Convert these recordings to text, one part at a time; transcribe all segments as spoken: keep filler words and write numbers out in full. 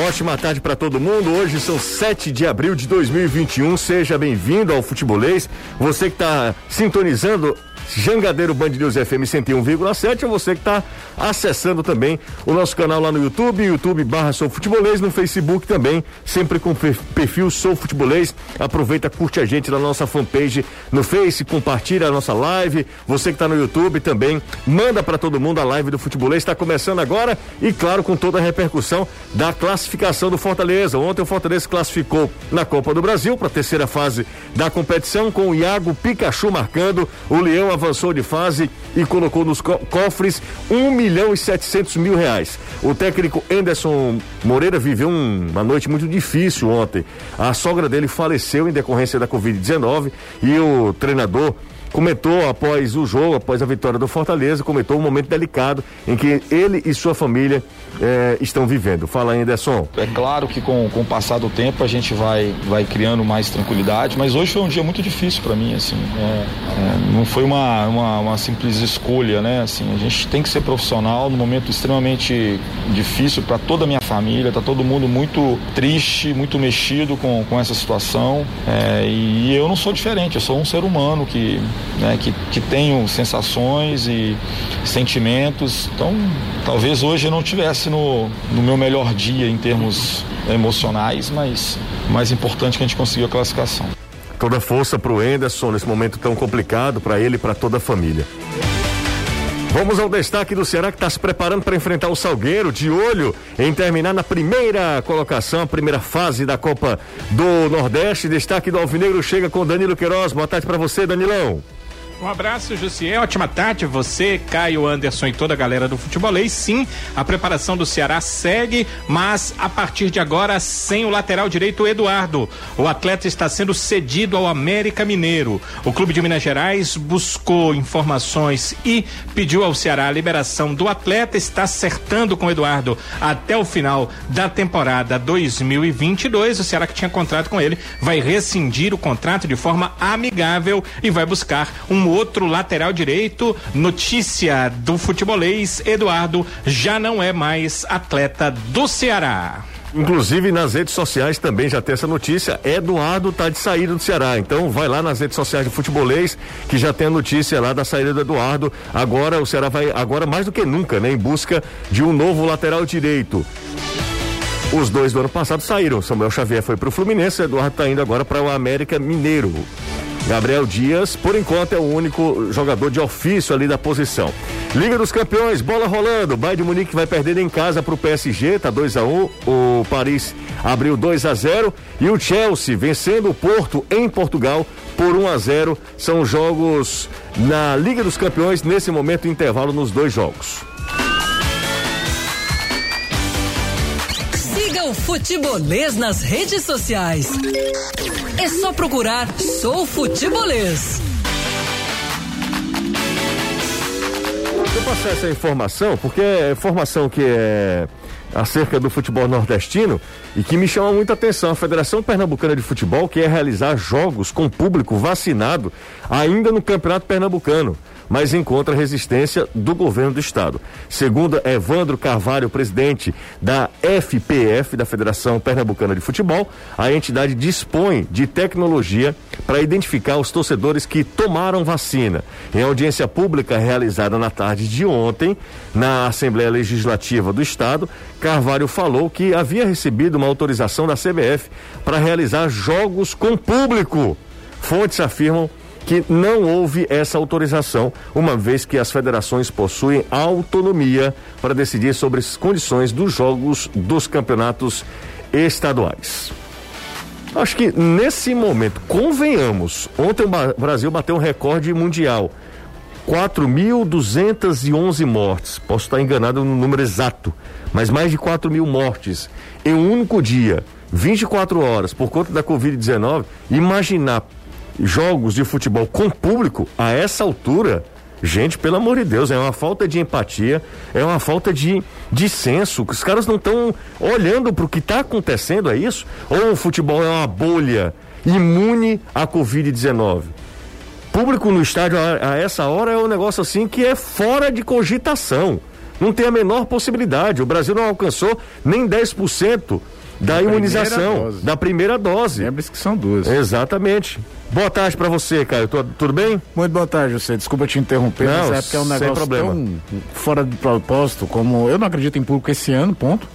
Ótima tarde para todo mundo. Hoje são sete de abril de dois mil e vinte e um. Seja bem-vindo ao Futebolês. Você que está sintonizando Jangadeiro BandNews F M cento e um vírgula sete, é você que está acessando também o nosso canal lá no YouTube, YouTube barra Sou Futebolês, no Facebook também, sempre com perfil Sou Futebolês. Aproveita, curte a gente na nossa fanpage no Face, compartilha a nossa live. Você que está no YouTube também, manda para todo mundo a live do Futebolês. Está começando agora e, claro, com toda a repercussão da classificação do Fortaleza. Ontem o Fortaleza classificou na Copa do Brasil para a terceira fase da competição, com o Iago Pikachu marcando. O Leão avançou de fase e colocou nos cofres um milhão e setecentos mil reais. O técnico Enderson Moreira viveu um, uma noite muito difícil ontem. A sogra dele faleceu em decorrência da covid dezenove e o treinador comentou após o jogo, após a vitória do Fortaleza, comentou um momento delicado em que ele e sua família eh, estão vivendo. Fala aí, Enderson. É claro que com, com o passar do tempo a gente vai, vai criando mais tranquilidade, mas hoje foi um dia muito difícil para mim, assim, é, é, não foi uma, uma, uma simples escolha, né, assim, a gente tem que ser profissional num momento extremamente difícil para toda a minha família, tá todo mundo muito triste, muito mexido com, com essa situação, é, e eu não sou diferente, eu sou um ser humano que Né, que, que tenho sensações e sentimentos. Então, talvez hoje eu não estivesse no, no meu melhor dia em termos emocionais, mas o mais importante é que a gente conseguiu a classificação. Toda força para o Enderson nesse momento tão complicado para ele e para toda a família. Vamos ao destaque do Ceará, que está se preparando para enfrentar o Salgueiro, de olho em terminar na primeira colocação, a primeira fase da Copa do Nordeste. Destaque do Alvinegro chega com Danilo Queiroz. Boa tarde para você, Danilão. Um abraço, Jussier, ótima tarde, você, Caio, Anderson e toda a galera do Futebolês. Sim, a preparação do Ceará segue, mas a partir de agora sem o lateral direito Eduardo. O atleta está sendo cedido ao América Mineiro. O clube de Minas Gerais buscou informações e pediu ao Ceará a liberação do atleta, está acertando com o Eduardo até o final da temporada dois mil e vinte e dois. O Ceará, que tinha contrato com ele, vai rescindir o contrato de forma amigável e vai buscar um outro lateral direito. Notícia do Futebolês: Eduardo já não é mais atleta do Ceará. Inclusive nas redes sociais também já tem essa notícia, Eduardo tá de saída do Ceará, então vai lá nas redes sociais do Futebolês que já tem a notícia lá da saída do Eduardo. Agora o Ceará vai, agora mais do que nunca, né, em busca de um novo lateral direito. Os dois do ano passado saíram, Samuel Xavier foi pro Fluminense, Eduardo tá indo agora para o América Mineiro. Gabriel Dias, por enquanto, é o único jogador de ofício ali da posição. Liga dos Campeões, bola rolando. O Bayern de Munique vai perdendo em casa para o P S G, tá dois a um. O Paris abriu dois a zero. E o Chelsea vencendo o Porto em Portugal por um a zero. São jogos na Liga dos Campeões, nesse momento, intervalo nos dois jogos. Siga o Futebolês nas redes sociais. É só procurar Sou Futebolês. Eu passei essa informação porque é informação que é acerca do futebol nordestino e que me chama muita atenção. A Federação Pernambucana de Futebol quer realizar jogos com público vacinado ainda no Campeonato Pernambucano, mas encontra resistência do governo do estado. Segundo Evandro Carvalho, presidente da F P F, da Federação Pernambucana de Futebol, a entidade dispõe de tecnologia para identificar os torcedores que tomaram vacina. Em audiência pública realizada na tarde de ontem, na Assembleia Legislativa do Estado, Carvalho falou que havia recebido uma autorização da C B F para realizar jogos com público. Fontes afirmam que não houve essa autorização, uma vez que as federações possuem autonomia para decidir sobre as condições dos jogos dos campeonatos estaduais. Acho que nesse momento, convenhamos, ontem o Brasil bateu um recorde mundial, quatro mil duzentos e onze mortes, posso estar enganado no número exato, mas mais de quatro mil mortes em um único dia, vinte e quatro horas, por conta da covid dezenove. Imaginar jogos de futebol com público a essa altura, gente, pelo amor de Deus, é uma falta de empatia, é uma falta de, de senso. Os caras não estão olhando para o que está acontecendo, é isso? Ou o futebol é uma bolha imune à covid dezenove? Público no estádio a, a essa hora é um negócio assim que é fora de cogitação. Não tem a menor possibilidade. O Brasil não alcançou nem dez por cento da, da imunização, primeira da primeira dose. Lembra-se que são duas. Exatamente. Boa tarde pra você, Caio. Tô, tudo bem? Muito boa tarde, José. Desculpa te interromper, não, mas é porque é um negócio tão fora de propósito, como eu não acredito em público esse ano, ponto.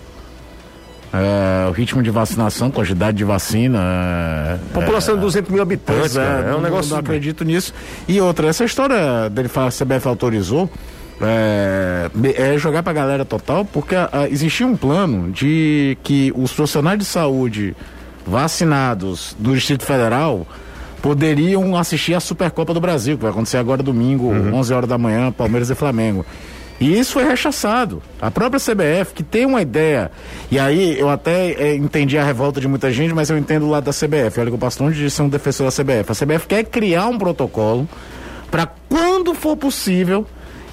É, o ritmo de vacinação, quantidade de vacina... É, população de duzentos mil habitantes, é, cara, é um não, negócio... Não acredito nisso. E outra, essa história dele falar que a C B F autorizou, É, é jogar pra galera total, porque a, a, existia um plano de que os profissionais de saúde vacinados do Distrito Federal poderiam assistir a Supercopa do Brasil, que vai acontecer agora domingo, uhum. onze horas da manhã, Palmeiras e Flamengo. E isso foi rechaçado. A própria C B F, que tem uma ideia, e aí eu até é, entendi a revolta de muita gente, mas eu entendo o lado da C B F. Olha que eu passo longe de ser um defensor da C B F. A C B F quer criar um protocolo para, quando for possível,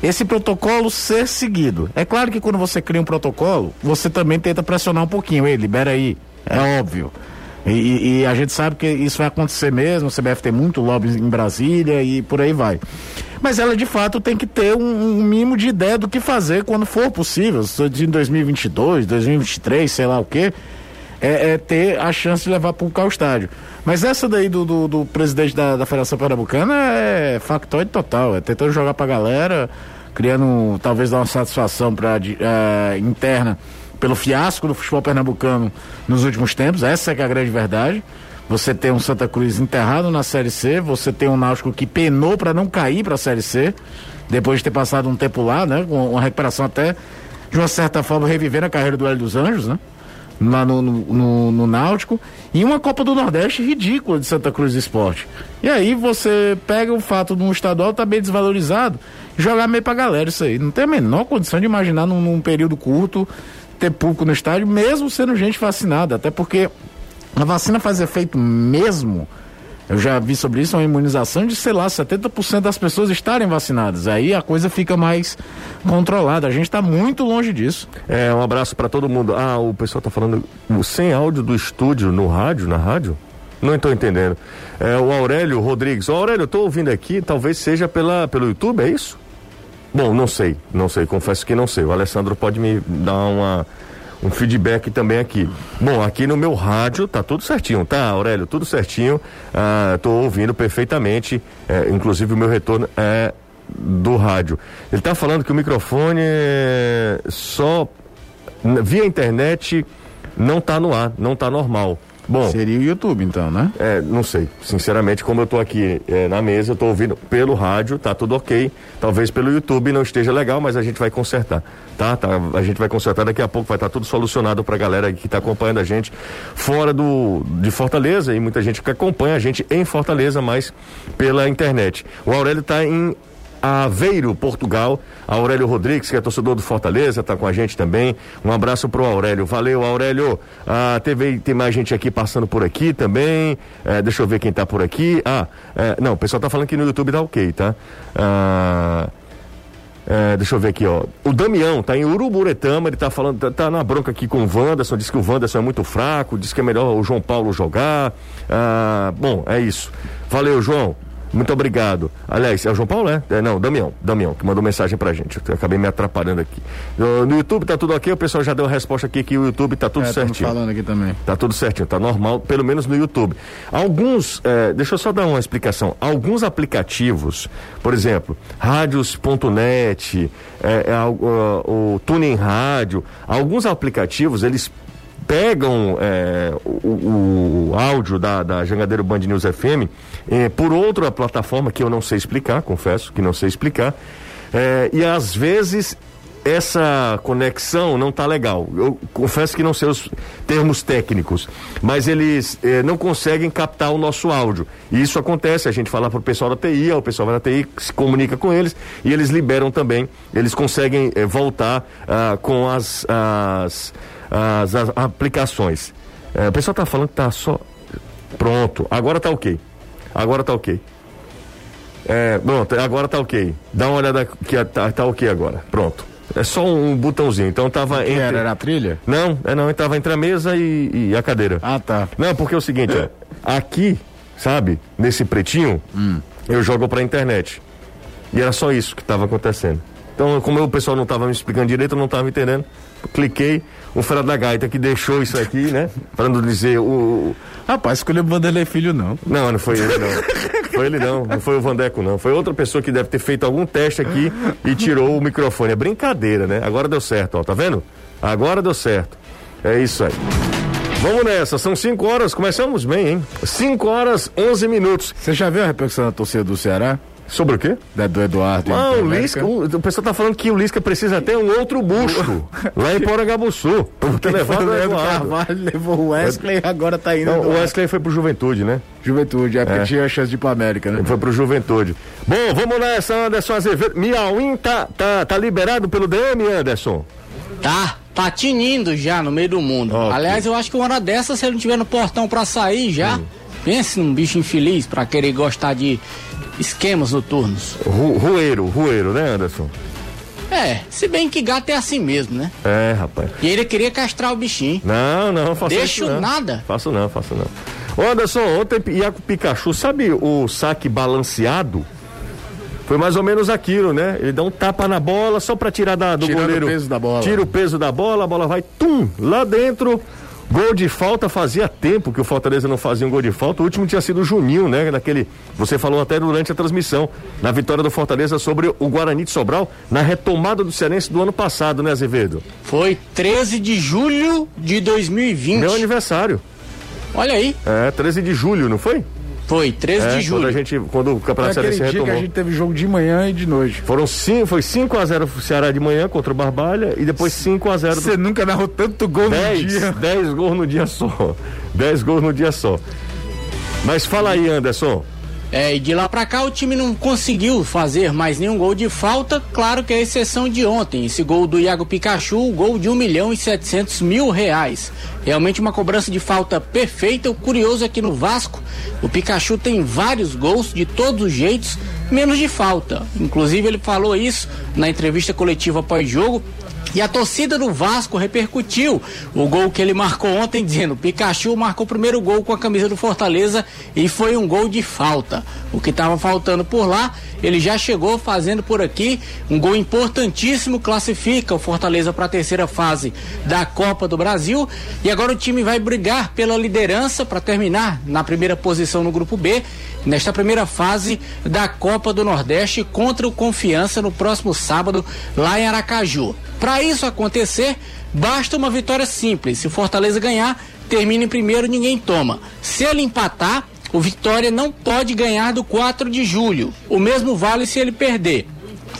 esse protocolo ser seguido. É claro que quando você cria um protocolo, você também tenta pressionar um pouquinho. Ei, libera aí. É óbvio. E, e a gente sabe que isso vai acontecer mesmo. O C B F tem muito lobby em Brasília e por aí vai. Mas ela, de fato, tem que ter um, um mínimo de ideia do que fazer quando for possível. Se em dois mil e vinte e dois, dois mil e vinte e três, sei lá o quê, é, é ter a chance de levar para o estádio. Mas essa daí do, do, do presidente da, da Federação Pernambucana é factoide total, é tentando jogar pra galera, criando, talvez, dar uma satisfação pra, é, interna pelo fiasco do futebol pernambucano nos últimos tempos. Essa é que é a grande verdade. Você tem um Santa Cruz enterrado na Série C, você tem um Náutico que penou pra não cair pra Série C, depois de ter passado um tempo lá, né, com uma recuperação até, de uma certa forma, reviver a carreira do Hélio dos Anjos, né, lá no, no, no, no Náutico, e uma Copa do Nordeste ridícula de Santa Cruz Esporte. E aí você pega o fato de um estadual tá bem desvalorizado, jogar meio pra galera isso aí. Não tem a menor condição de imaginar num, num período curto ter público no estádio, mesmo sendo gente vacinada, até porque a vacina faz efeito mesmo. Eu já vi sobre isso, uma imunização de, sei lá, setenta por cento das pessoas estarem vacinadas. Aí a coisa fica mais controlada. A gente está muito longe disso. É, um abraço para todo mundo. Ah, o pessoal tá falando sem áudio do estúdio, no rádio, na rádio? Não estou entendendo. É, o Aurélio Rodrigues. Ô, Aurélio, eu tô ouvindo aqui, talvez seja pela, pelo YouTube, é isso? Bom, não sei, não sei, confesso que não sei. O Alessandro pode me dar uma... um feedback também aqui. Bom, aqui no meu rádio tá tudo certinho, tá, Aurélio? Tudo certinho. Ah, tô ouvindo perfeitamente. É, inclusive o meu retorno é do rádio. Ele tá falando que o microfone é só via internet, não tá no ar, não tá normal. Bom, seria o YouTube então, né? É, não sei, sinceramente, como eu tô aqui é, na mesa, eu tô ouvindo pelo rádio, tá tudo ok, talvez pelo YouTube não esteja legal, mas a gente vai consertar, tá? tá a gente vai consertar, daqui a pouco vai estar tá tudo solucionado pra galera que tá acompanhando a gente fora do, de Fortaleza, e muita gente que acompanha a gente em Fortaleza, mas pela internet. O Aurélio tá em Aveiro, Portugal. Aurélio Rodrigues, que é torcedor do Fortaleza, está com a gente também. Um abraço pro Aurélio. Valeu, Aurélio. Ah, teve, tem mais gente aqui passando por aqui também. É, deixa eu ver quem tá por aqui. Ah, é, não, o pessoal tá falando que no YouTube tá ok, tá? Ah, é, deixa eu ver aqui, ó. O Damião tá em Uruburetama, ele tá falando, tá, tá na bronca aqui com o Vanderson, diz que o Vanderson é muito fraco, diz que é melhor o João Paulo jogar. Ah, bom, é isso. Valeu, João. Muito obrigado. Aliás, é o João Paulo, né? É, não, Damião, Damião, que mandou mensagem pra gente. Eu acabei me atrapalhando aqui. No, no YouTube tá tudo ok, o pessoal já deu a resposta aqui que o YouTube tá tudo é, certinho. Falando aqui também. Tá tudo certinho, tá normal, pelo menos no YouTube. Alguns, é, deixa eu só dar uma explicação. Alguns aplicativos, por exemplo, radios ponto net, é, é, o, o TuneIn Rádio, alguns aplicativos, eles pegam é, o, o áudio da, da Jangadeiro BandNews F M é, por outra plataforma que eu não sei explicar, confesso que não sei explicar, é, e às vezes essa conexão não tá legal. Eu confesso que não sei os termos técnicos, mas eles eh, não conseguem captar o nosso áudio. E isso acontece, a gente fala pro pessoal da T I, o pessoal da T I se comunica com eles e eles liberam também, eles conseguem eh, voltar ah, com as as, as, as aplicações. Eh, o pessoal tá falando que tá só... Pronto, agora tá ok. Agora tá ok. É, pronto, agora tá ok. Dá uma olhada que tá, tá ok agora. Pronto. É só um botãozinho, então tava entre... Era, era a trilha? Não, é não, tava entre a mesa e, e a cadeira. Ah, tá. Não, porque é o seguinte, ó, aqui, sabe, nesse pretinho, hum. eu jogo pra internet. E era só isso que tava acontecendo. Então, como eu, o pessoal não estava me explicando direito, eu não estava entendendo. Cliquei, o Fera da Gaita que deixou isso aqui, né? Para não dizer o... Rapaz, escolheu o Vanderlei Filho, não. Não, não foi ele, não. Foi ele, não. Não foi o Vandeco, não. Foi outra pessoa que deve ter feito algum teste aqui e tirou o microfone. É brincadeira, né? Agora deu certo, ó. Tá vendo? Agora deu certo. É isso aí. Vamos nessa, são cinco horas, começamos bem, hein? cinco horas, onze minutos. Você já viu a repercussão da torcida do Ceará? Sobre o quê? Da, do Eduardo. Ah, o Lisca, o, o pessoal tá falando que o Lisca precisa ter um outro busto lá em Porangabuçu. Porque levado o Eduardo Carvalho, levou o Wesley, é... agora tá indo. Não, o Wesley foi pro Juventude, né? Juventude, é porque é. tinha a chance de ir pra América, né? Foi pro Juventude. Bom, vamos nessa, Anderson Azevedo. Miauim tá, tá, tá liberado pelo D M, Anderson? Tá. Tá tinindo já no meio do mundo. Okay. Aliás, eu acho que uma hora dessa, se ele não tiver no portão pra sair já, uhum. pense num bicho infeliz pra querer gostar de esquemas noturnos. Ru- rueiro, rueiro, né, Anderson? É, se bem que gato é assim mesmo, né? É, rapaz. E ele queria castrar o bichinho. Não, não, faço Deixo isso não. nada. Faço não, faço não. Ô, Anderson, ontem Iago Pikachu, sabe o saque balanceado? Foi mais ou menos aquilo, né? Ele dá um tapa na bola só pra tirar da, do Tirando goleiro. Tira o peso da bola. Tira o peso da bola, a bola vai, tum, lá dentro. Gol de falta, fazia tempo que o Fortaleza não fazia um gol de falta. O último tinha sido o Juninho, né? Daquele, você falou até durante a transmissão, na vitória do Fortaleza sobre o Guarani de Sobral, na retomada do Cearense do ano passado, né, Azevedo? Foi treze de julho de dois mil e vinte. Meu aniversário. Olha aí. É, treze de julho, não foi? Foi, treze é, de julho. Quando, a gente, quando o Campeonato Cearense se retomou. Que a gente teve jogo de manhã e de noite. Foram cinco, foi cinco a zero pro Ceará de manhã contra o Barbalha e depois cinco a zero. Você do... nunca narrou tanto gol dez, no dia. dez gols no dia só. dez gols no dia só. Mas fala aí, Anderson. É, e de lá pra cá o time não conseguiu fazer mais nenhum gol de falta, claro que é exceção de ontem, esse gol do Iago Pikachu, o gol de um milhão e setecentos mil reais, realmente uma cobrança de falta perfeita. O curioso é que no Vasco, o Pikachu tem vários gols de todos os jeitos, menos de falta, inclusive ele falou isso na entrevista coletiva pós-jogo. E a torcida do Vasco repercutiu o gol que ele marcou ontem, dizendo: Pikachu marcou o primeiro gol com a camisa do Fortaleza e foi um gol de falta. O que estava faltando por lá, ele já chegou fazendo por aqui. Um gol importantíssimo, classifica o Fortaleza para a terceira fase da Copa do Brasil. E agora o time vai brigar pela liderança para terminar na primeira posição no Grupo B, nesta primeira fase da Copa do Nordeste, contra o Confiança no próximo sábado, lá em Aracaju. Para isso acontecer, basta uma vitória simples. Se o Fortaleza ganhar, termina em primeiro, ninguém toma. Se ele empatar, o Vitória não pode ganhar do quatro de julho. O mesmo vale se ele perder.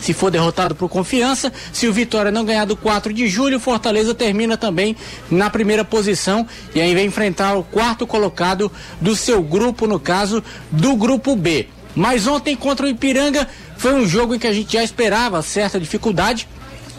Se for derrotado por Confiança, se o Vitória não ganhar do quatro de julho, o Fortaleza termina também na primeira posição e aí vai enfrentar o quarto colocado do seu grupo, no caso, do Grupo B. Mas ontem contra o Ipiranga foi um jogo em que a gente já esperava certa dificuldade.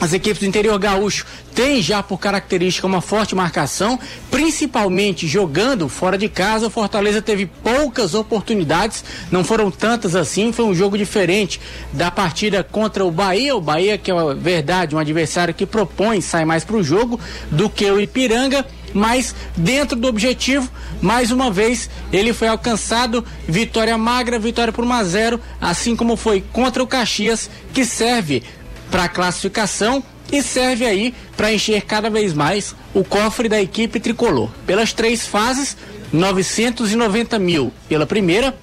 As equipes do interior gaúcho têm já por característica uma forte marcação, principalmente jogando fora de casa. O Fortaleza teve poucas oportunidades, não foram tantas assim. Foi um jogo diferente da partida contra o Bahia. O Bahia, que é verdade, um adversário que propõe, sai mais para o jogo do que o Ipiranga, mas dentro do objetivo, mais uma vez, ele foi alcançado. Vitória magra, vitória por um a zero, assim como foi contra o Caxias, que serve para a classificação e serve aí para encher cada vez mais o cofre da equipe tricolor. Pelas três fases, novecentos e noventa mil pela primeira,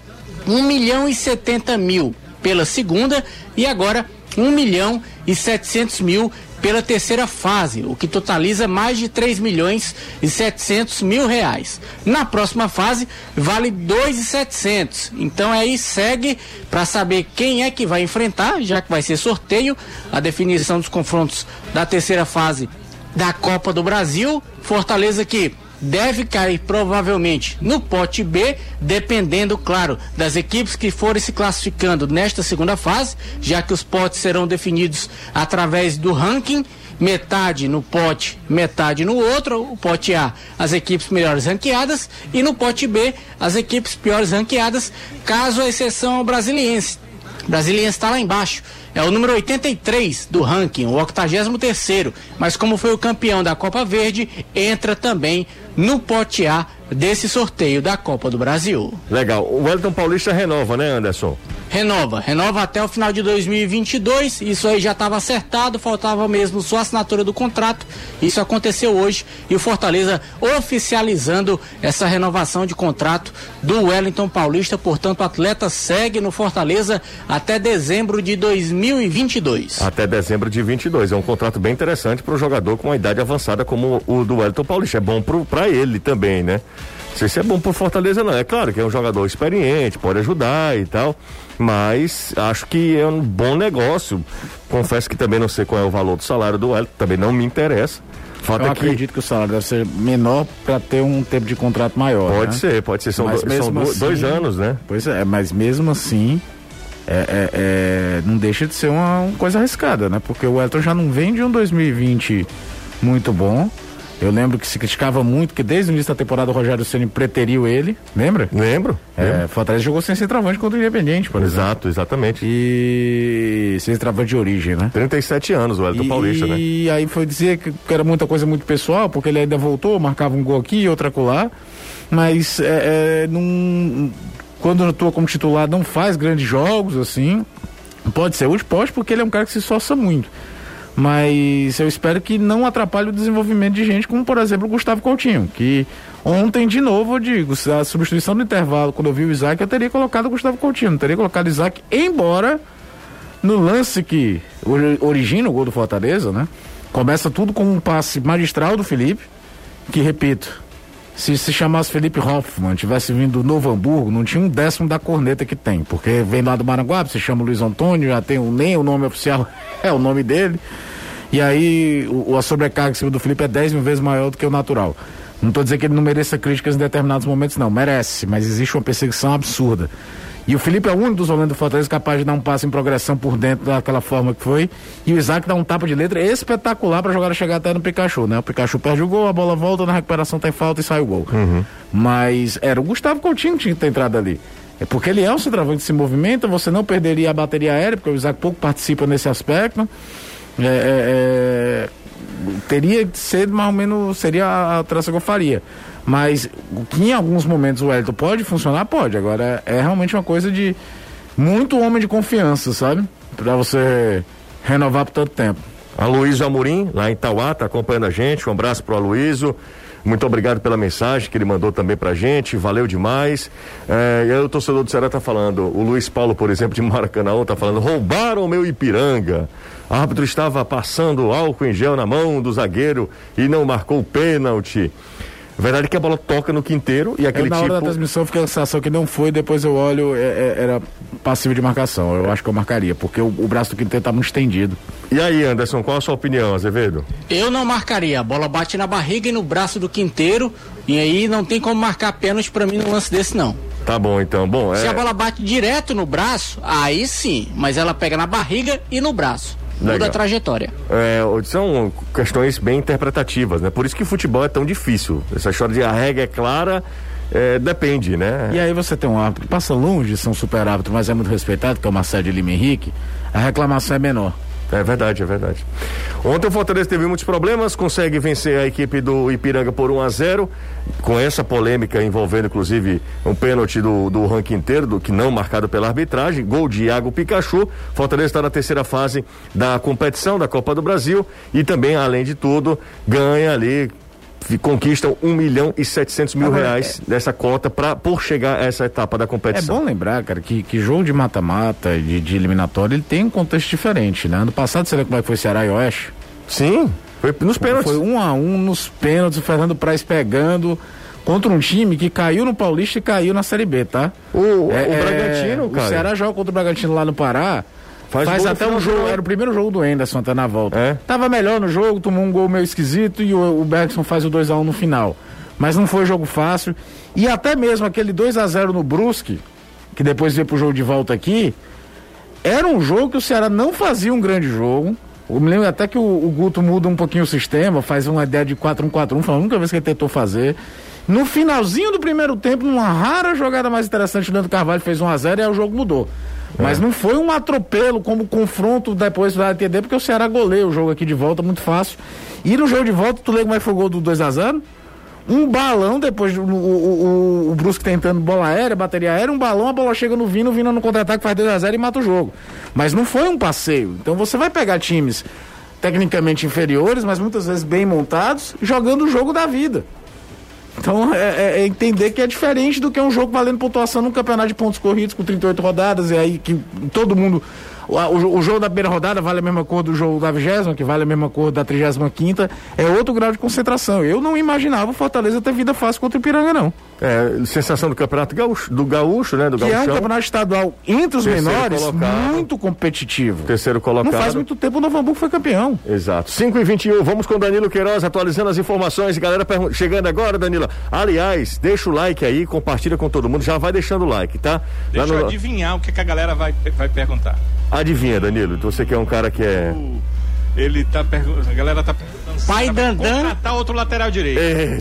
um milhão e setenta mil pela segunda e agora um milhão e setecentos mil pela terceira fase, o que totaliza mais de três milhões e setecentos mil reais. Na próxima fase vale dois milhões e setecentos mil. Então aí segue para saber quem é que vai enfrentar, já que vai ser sorteio, a definição dos confrontos da terceira fase da Copa do Brasil. Fortaleza que deve cair provavelmente no pote B, dependendo, claro, das equipes que forem se classificando nesta segunda fase, já que os potes serão definidos através do ranking, metade no pote, metade no outro. O pote A, as equipes melhores ranqueadas, e no pote B, as equipes piores ranqueadas, caso a exceção ao Brasiliense. O Brasiliense está lá embaixo, é o número oitenta e três do ranking, o octogésimo terceiro, mas como foi o campeão da Copa Verde, entra também no pote A desse sorteio da Copa do Brasil. Legal, o Wellington Paulista renova, né, Anderson? renova, renova até o final de dois mil e vinte e dois, isso aí já estava acertado, faltava mesmo só a assinatura do contrato, isso aconteceu hoje e o Fortaleza oficializando essa renovação de contrato do Wellington Paulista, portanto o atleta segue no Fortaleza até dezembro de dois mil e vinte e dois. Até dezembro de vinte e dois, é um contrato bem interessante para um jogador com uma idade avançada como o do Wellington Paulista, é bom para ele também, né? Não sei se é bom pro Fortaleza, não. É claro que é um jogador experiente, pode ajudar e tal, mas acho que é um bom negócio. Confesso que também não sei qual é o valor do salário do Wellington, também não me interessa. Fato Eu é que... acredito que o salário deve ser menor para ter um tempo de contrato maior. Pode né? ser, pode ser. São, do... são assim, dois anos, né? Pois é, mas mesmo assim, é, é, é, não deixa de ser uma, uma coisa arriscada, né? Porque o Wellington já não vem de um dois mil e vinte muito bom. Eu lembro que se criticava muito, que desde o início da temporada o Rogério Ceni preteriu ele, lembra? Lembro. É, Fortaleza jogou sem centroavante contra o Independente, por exemplo. Exato, exatamente. E sem centroavante de origem, né? trinta e sete anos, o Wellington Paulista, né? E aí foi dizer que era muita coisa muito pessoal, porque ele ainda voltou, marcava um gol aqui e outro acolá, mas é, é, num, quando atua como titular não faz grandes jogos, assim, pode ser hoje, pode, porque ele é um cara que se esforça muito. Mas eu espero que não atrapalhe o desenvolvimento de gente como, por exemplo, o Gustavo Coutinho, que ontem, de novo, eu digo, a substituição do intervalo, quando eu vi o Isaac, eu teria colocado o Gustavo Coutinho, não teria colocado o Isaac, embora no lance que origina o gol do Fortaleza, né? Começa tudo com um passe magistral do Felipe, que, repito, se se chamasse Felipe Hoffmann, tivesse vindo do Novo Hamburgo, não tinha um décimo da corneta que tem, porque vem lá do Maranguape, se chama Luiz Antônio, já tem um, nem o nome oficial, é o nome dele, e aí o, a sobrecarga em cima do Felipe é dez mil vezes maior do que o natural. Não estou dizendo que ele não mereça críticas em determinados momentos, não, merece, mas existe uma perseguição absurda. E o Felipe é o único dos volantes do Fortaleza capaz de dar um passo em progressão por dentro daquela forma que foi. E o Isaac dá um tapa de letra espetacular pra jogada chegar até no Pikachu, né? O Pikachu perde o gol, a bola volta, na recuperação tem falta e sai o gol. Uhum. Mas era o Gustavo Coutinho que tinha que ter entrado ali. É porque ele é um centroavante que se movimenta, você não perderia a bateria aérea, porque o Isaac pouco participa nesse aspecto. É, é, é, teria que ser, mais ou menos, seria a, a traça que eu faria. Mas que em alguns momentos o Wellington pode funcionar, pode. Agora é realmente uma coisa de muito homem de confiança, sabe? Pra você renovar por tanto tempo. Aloysio Amorim, lá em Tauá, tá acompanhando a gente. Um abraço pro Aloysio. Muito obrigado pela mensagem que ele mandou também pra gente, valeu demais. É, e aí o torcedor do Ceará tá falando, o Luiz Paulo, por exemplo, de Maracanã, tá falando, roubaram o meu Ipiranga. O árbitro estava passando álcool em gel na mão do zagueiro e não marcou o pênalti. Verdade que a bola toca no Quintero e aquele eu, na tipo... Na hora da transmissão fiquei com a sensação que não foi, depois eu olho, é, é, era passivo de marcação, eu acho que eu marcaria, porque o, o braço do Quintero tá muito estendido. E aí, Anderson, qual a sua opinião, Azevedo? Eu não marcaria, a bola bate na barriga e no braço do Quintero, e aí não tem como marcar pênalti pra mim num lance desse, não. Tá bom, então, bom... É... Se a bola bate direto no braço, aí sim, mas ela pega na barriga e no braço. Muda a trajetória. É, são questões bem interpretativas, né? Por isso que o futebol é tão difícil. Essa história de a regra é clara, é, depende, né? E aí você tem um árbitro que passa longe de ser um super árbitro, mas é muito respeitado, que é o Marcelo de Lima Henrique, a reclamação é menor. É verdade, é verdade. Ontem o Fortaleza teve muitos problemas, consegue vencer a equipe do Ipiranga por um a zero, com essa polêmica envolvendo inclusive um pênalti do, do ranking inteiro, do que não marcado pela arbitragem, gol de Iago Pikachu. Fortaleza está na terceira fase da competição da Copa do Brasil e também, além de tudo, ganha ali, conquistam um milhão e setecentos mil Agora, reais é... dessa cota pra, por chegar a essa etapa da competição. É bom lembrar, cara, que, que jogo de mata-mata, de, de eliminatório, ele tem um contexto diferente, né? Ano passado, você lembra como é que foi Ceará e Oeste? Sim, foi nos pênaltis. Foi um a um nos pênaltis, o Fernando Praz pegando contra um time que caiu no Paulista e caiu na Série B, tá? O, é, o Bragantino, é, cara. O Ceará joga contra o Bragantino lá no Pará. Faz, Faz até um jogo, era o primeiro jogo do Enderson até na volta. É? Tava melhor no jogo, tomou um gol meio esquisito e o, o Bergson faz o dois a um no final. Mas não foi jogo fácil. E até mesmo aquele dois a zero no Brusque, que depois veio pro jogo de volta aqui, era um jogo que o Ceará não fazia um grande jogo. Eu me lembro até que o, o Guto muda um pouquinho o sistema, faz uma ideia de quatro um quatro um, foi a única vez que ele tentou fazer. No finalzinho do primeiro tempo, numa rara jogada mais interessante, o Leandro Carvalho fez um a zero e aí o jogo mudou. Mas é. não foi um atropelo como confronto depois da A T D, porque o Ceará goleia o jogo aqui de volta muito fácil. E no jogo de volta, tu lembra como é que foi o gol do dois a zero? Um balão, depois o, o, o Brusque tentando bola aérea, bateria aérea, um balão, a bola chega no Vina, o Vina no contra-ataque faz dois a zero e mata o jogo. Mas não foi um passeio. Então você vai pegar times tecnicamente inferiores, mas muitas vezes bem montados, jogando o jogo da vida. Então é, é entender que é diferente do que um jogo valendo pontuação num campeonato de pontos corridos com trinta e oito rodadas, e aí que todo mundo... O, o jogo da primeira rodada vale a mesma cor do jogo da vigésima, que vale a mesma cor da trigésima quinta, é outro grau de concentração. Eu não imaginava o Fortaleza ter vida fácil contra o Ipiranga, não. É, sensação do campeonato gaúcho, do gaúcho, né? Do que gauchão. É um campeonato estadual entre os terceiro menores, colocado, muito competitivo. Terceiro colocado. Não faz muito tempo o Novo Hamburgo foi campeão. Exato. cinco e vinte e um, vamos com Danilo Queiroz atualizando as informações. Galera pergun- chegando agora, Danilo. Aliás, deixa o like aí, compartilha com todo mundo, já vai deixando o like, tá? Deixa no... eu adivinhar o que, que a galera vai, vai perguntar. Adivinha, Danilo, você que é um cara que é... Ele tá perguntando, a galera tá perguntando... Pai Dandan... Contratar outro lateral direito. É,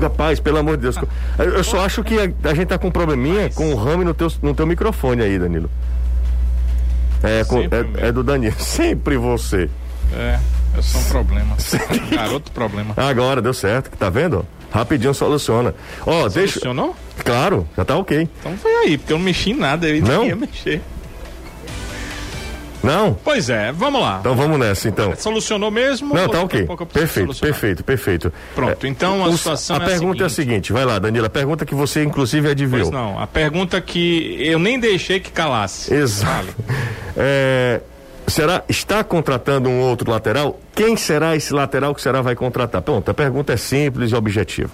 rapaz, pelo amor de Deus. Eu só acho que a, a gente tá com um probleminha com o rame no teu, no teu microfone aí, Danilo. É, com, é, é do Danilo. Sempre você. É, é só um problema. Garoto problema. Agora, deu certo, tá vendo? Rapidinho soluciona. Ó, deixa... Solucionou? Claro, já tá ok. Então foi aí, porque eu não mexi em nada, eu não ia mexer. Não? Pois é, vamos lá. Então vamos nessa, então. Solucionou mesmo? Não, tá ok. Perfeito, perfeito, perfeito. Pronto, então a situação é a seguinte. A pergunta é a seguinte, vai lá, Danilo, a pergunta que você inclusive adivinhou. Pois não, a pergunta que eu nem deixei que calasse. Exato. É, será, está contratando um outro lateral? Quem será esse lateral que o Ceará vai contratar? Pronto, a pergunta é simples e objetiva.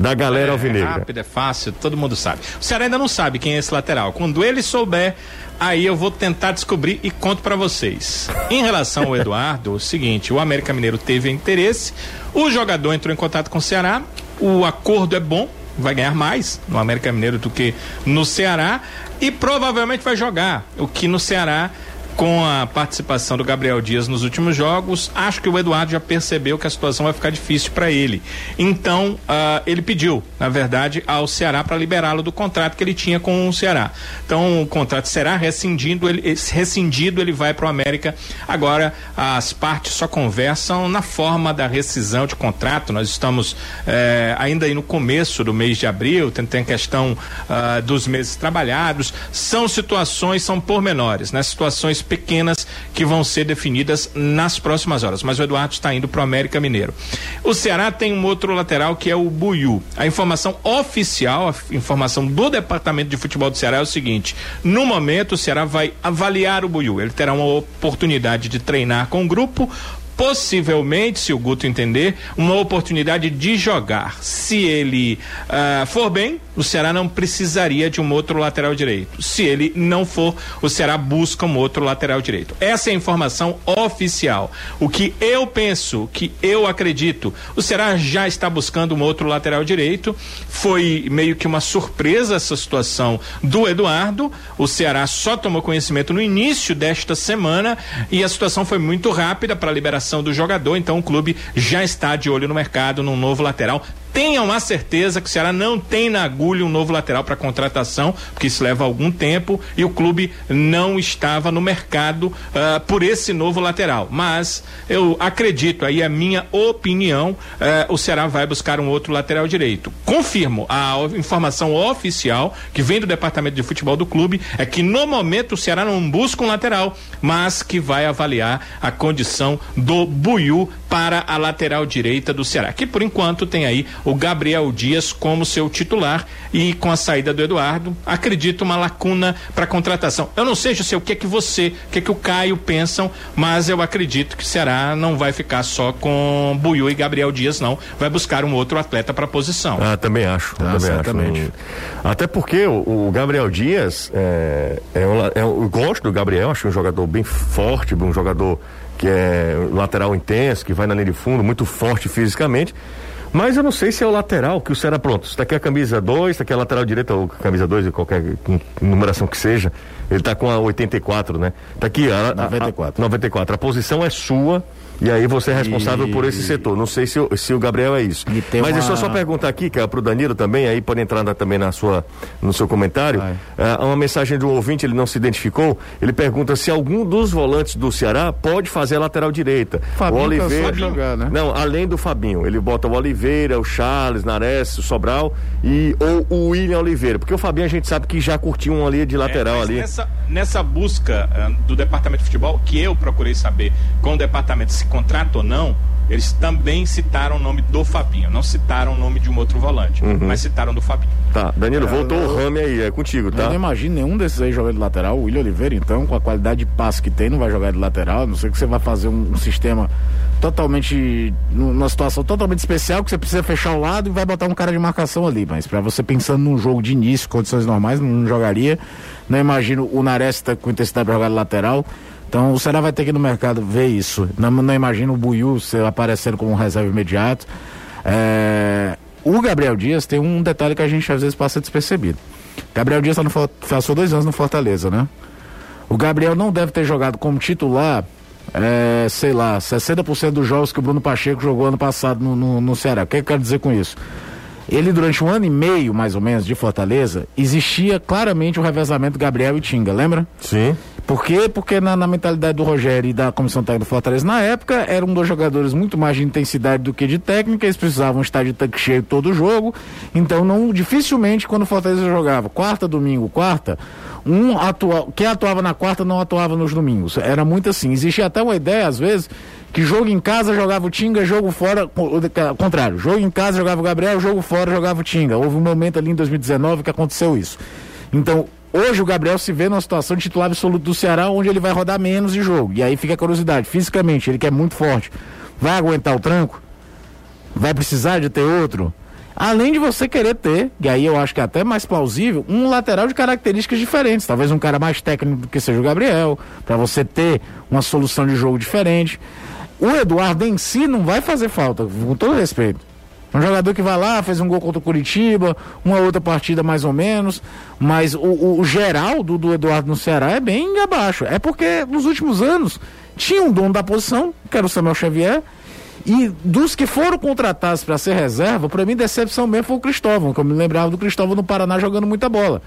Da galera é, alvinegra. É rápido, é fácil, todo mundo sabe. O Ceará ainda não sabe quem é esse lateral. Quando ele souber, aí eu vou tentar descobrir e conto pra vocês. Em relação ao Eduardo, o seguinte, o América Mineiro teve interesse, o jogador entrou em contato com o Ceará, o acordo é bom, vai ganhar mais no América Mineiro do que no Ceará e provavelmente vai jogar, o que no Ceará... Com a participação do Gabriel Dias nos últimos jogos, acho que o Eduardo já percebeu que a situação vai ficar difícil para ele. Então, uh, ele pediu, na verdade, ao Ceará para liberá-lo do contrato que ele tinha com o Ceará. Então, o contrato será rescindido, ele, rescindido, ele vai para o América. Agora, as partes só conversam na forma da rescisão de contrato. Nós estamos eh, ainda aí no começo do mês de abril, tem, tem a questão uh, dos meses trabalhados. São situações, são pormenores, né? Situações pequenas que vão ser definidas nas próximas horas, mas o Eduardo está indo para o América Mineiro. O Ceará tem um outro lateral que é o Buiú. A informação oficial, a informação do Departamento de Futebol do Ceará é o seguinte, no momento o Ceará vai avaliar o Buiú, ele terá uma oportunidade de treinar com o grupo, possivelmente, se o Guto entender, uma oportunidade de jogar. Se ele uh, for bem, o Ceará não precisaria de um outro lateral direito. Se ele não for, o Ceará busca um outro lateral direito. Essa é a informação oficial. O que eu penso, que eu acredito, o Ceará já está buscando um outro lateral direito. Foi meio que uma surpresa essa situação do Eduardo. O Ceará só tomou conhecimento no início desta semana e a situação foi muito rápida para a liberação do jogador. Então o clube já está de olho no mercado, num novo lateral. Tenham a certeza que o Ceará não tem na agulha um novo lateral para contratação, porque isso leva algum tempo e o clube não estava no mercado uh, por esse novo lateral. Mas eu acredito, aí é minha opinião, uh, o Ceará vai buscar um outro lateral direito. Confirmo, a informação oficial que vem do Departamento de Futebol do clube é que no momento o Ceará não busca um lateral, mas que vai avaliar a condição do Buiú para a lateral direita do Ceará, que por enquanto tem aí o Gabriel Dias como seu titular e com a saída do Eduardo, acredito uma lacuna para contratação. Eu não sei, José, o que é que você, o que é que o Caio pensam, mas eu acredito que o Ceará não vai ficar só com Buiú e Gabriel Dias, não. Vai buscar um outro atleta para a posição. Ah, também acho. Ah, também acho. Até porque o, o Gabriel Dias, é, é um, é um, eu gosto do Gabriel, acho um jogador bem forte, um jogador que é lateral intenso, que vai na linha de fundo, muito forte fisicamente. Mas eu não sei se é o lateral que o Ceará, pronto, está aqui a camisa dois, está aqui a lateral direita ou camisa dois, qualquer numeração que seja, ele está com a oitenta e quatro, né? Está aqui a, a, a noventa e quatro. noventa e quatro. A posição é sua, E aí você é responsável e... por esse setor. Não sei se, se o Gabriel é isso. Mas uma... deixa eu só perguntar aqui, cara, pro Danilo também, aí pode entrar na, também na sua, no seu comentário. Uh, uma mensagem de um ouvinte, ele não se identificou, ele pergunta se algum dos volantes do Ceará pode fazer a lateral direita. Fabinho, o Oliveira, jogar, né? Não, além do Fabinho, ele bota o Oliveira, o Charles, Nares, o Sobral e ou o William Oliveira, porque o Fabinho a gente sabe que já curtiu um ali de lateral é, ali. Nessa, nessa busca uh, do departamento de futebol, que eu procurei saber com o departamento se contrata ou não, eles também citaram o nome do Fabinho, não citaram o nome de um outro volante, uhum. mas citaram do Fabinho. Tá, Danilo, é, voltou eu, o Rame aí, é contigo, tá? Eu não imagino nenhum desses aí jogando de lateral. O William Oliveira, então, com a qualidade de passe que tem, não vai jogar de lateral, a não ser que você vai fazer um, um sistema totalmente, numa situação totalmente especial, que você precisa fechar o lado e vai botar um cara de marcação ali, mas pra você pensando num jogo de início, condições normais, não, não jogaria. Não imagino o Naresta com intensidade pra jogar de lateral. Então o Ceará vai ter que ir no mercado ver isso. Não, não imagino o Buiú aparecendo como um reserva imediato. É, o Gabriel Dias tem um detalhe que a gente às vezes passa despercebido. Gabriel Dias tá no, passou dois anos no Fortaleza, né? O Gabriel não deve ter jogado como titular, é, sei lá, sessenta por cento dos jogos que o Bruno Pacheco jogou ano passado no, no, no Ceará. O que eu quero dizer com isso? Ele, durante um ano e meio, mais ou menos, de Fortaleza, existia claramente o revezamento Gabriel e Tinga, lembra? Sim. Por quê? Porque na, na mentalidade do Rogério e da comissão técnica do Fortaleza, na época, eram dois jogadores muito mais de intensidade do que de técnica, eles precisavam estar de tanque cheio todo o jogo, então não, dificilmente, quando o Fortaleza jogava quarta, domingo, quarta, um atua, que atuava na quarta não atuava nos domingos, era muito assim, existia até uma ideia, às vezes, que jogo em casa jogava o Tinga, jogo fora, ao contrário, jogo em casa jogava o Gabriel, jogo fora jogava o Tinga, houve um momento ali em dois mil e dezenove que aconteceu isso, então... Hoje o Gabriel se vê numa situação de titular absoluto do Ceará, onde ele vai rodar menos de jogo. E aí fica a curiosidade, fisicamente, ele que é muito forte, vai aguentar o tranco? Vai precisar de ter outro? Além de você querer ter, e aí eu acho que é até mais plausível, um lateral de características diferentes. Talvez um cara mais técnico do que seja o Gabriel, para você ter uma solução de jogo diferente. O Eduardo em si não vai fazer falta, com todo respeito. Um jogador que vai lá, fez um gol contra o Curitiba, uma outra partida mais ou menos, mas o, o, o geral do, do Eduardo no Ceará é bem abaixo. É porque nos últimos anos tinha um dono da posição, que era o Samuel Xavier, e dos que foram contratados para ser reserva, para mim decepção mesmo foi o Cristóvão, que eu me lembrava do Cristóvão no Paraná jogando muita bola.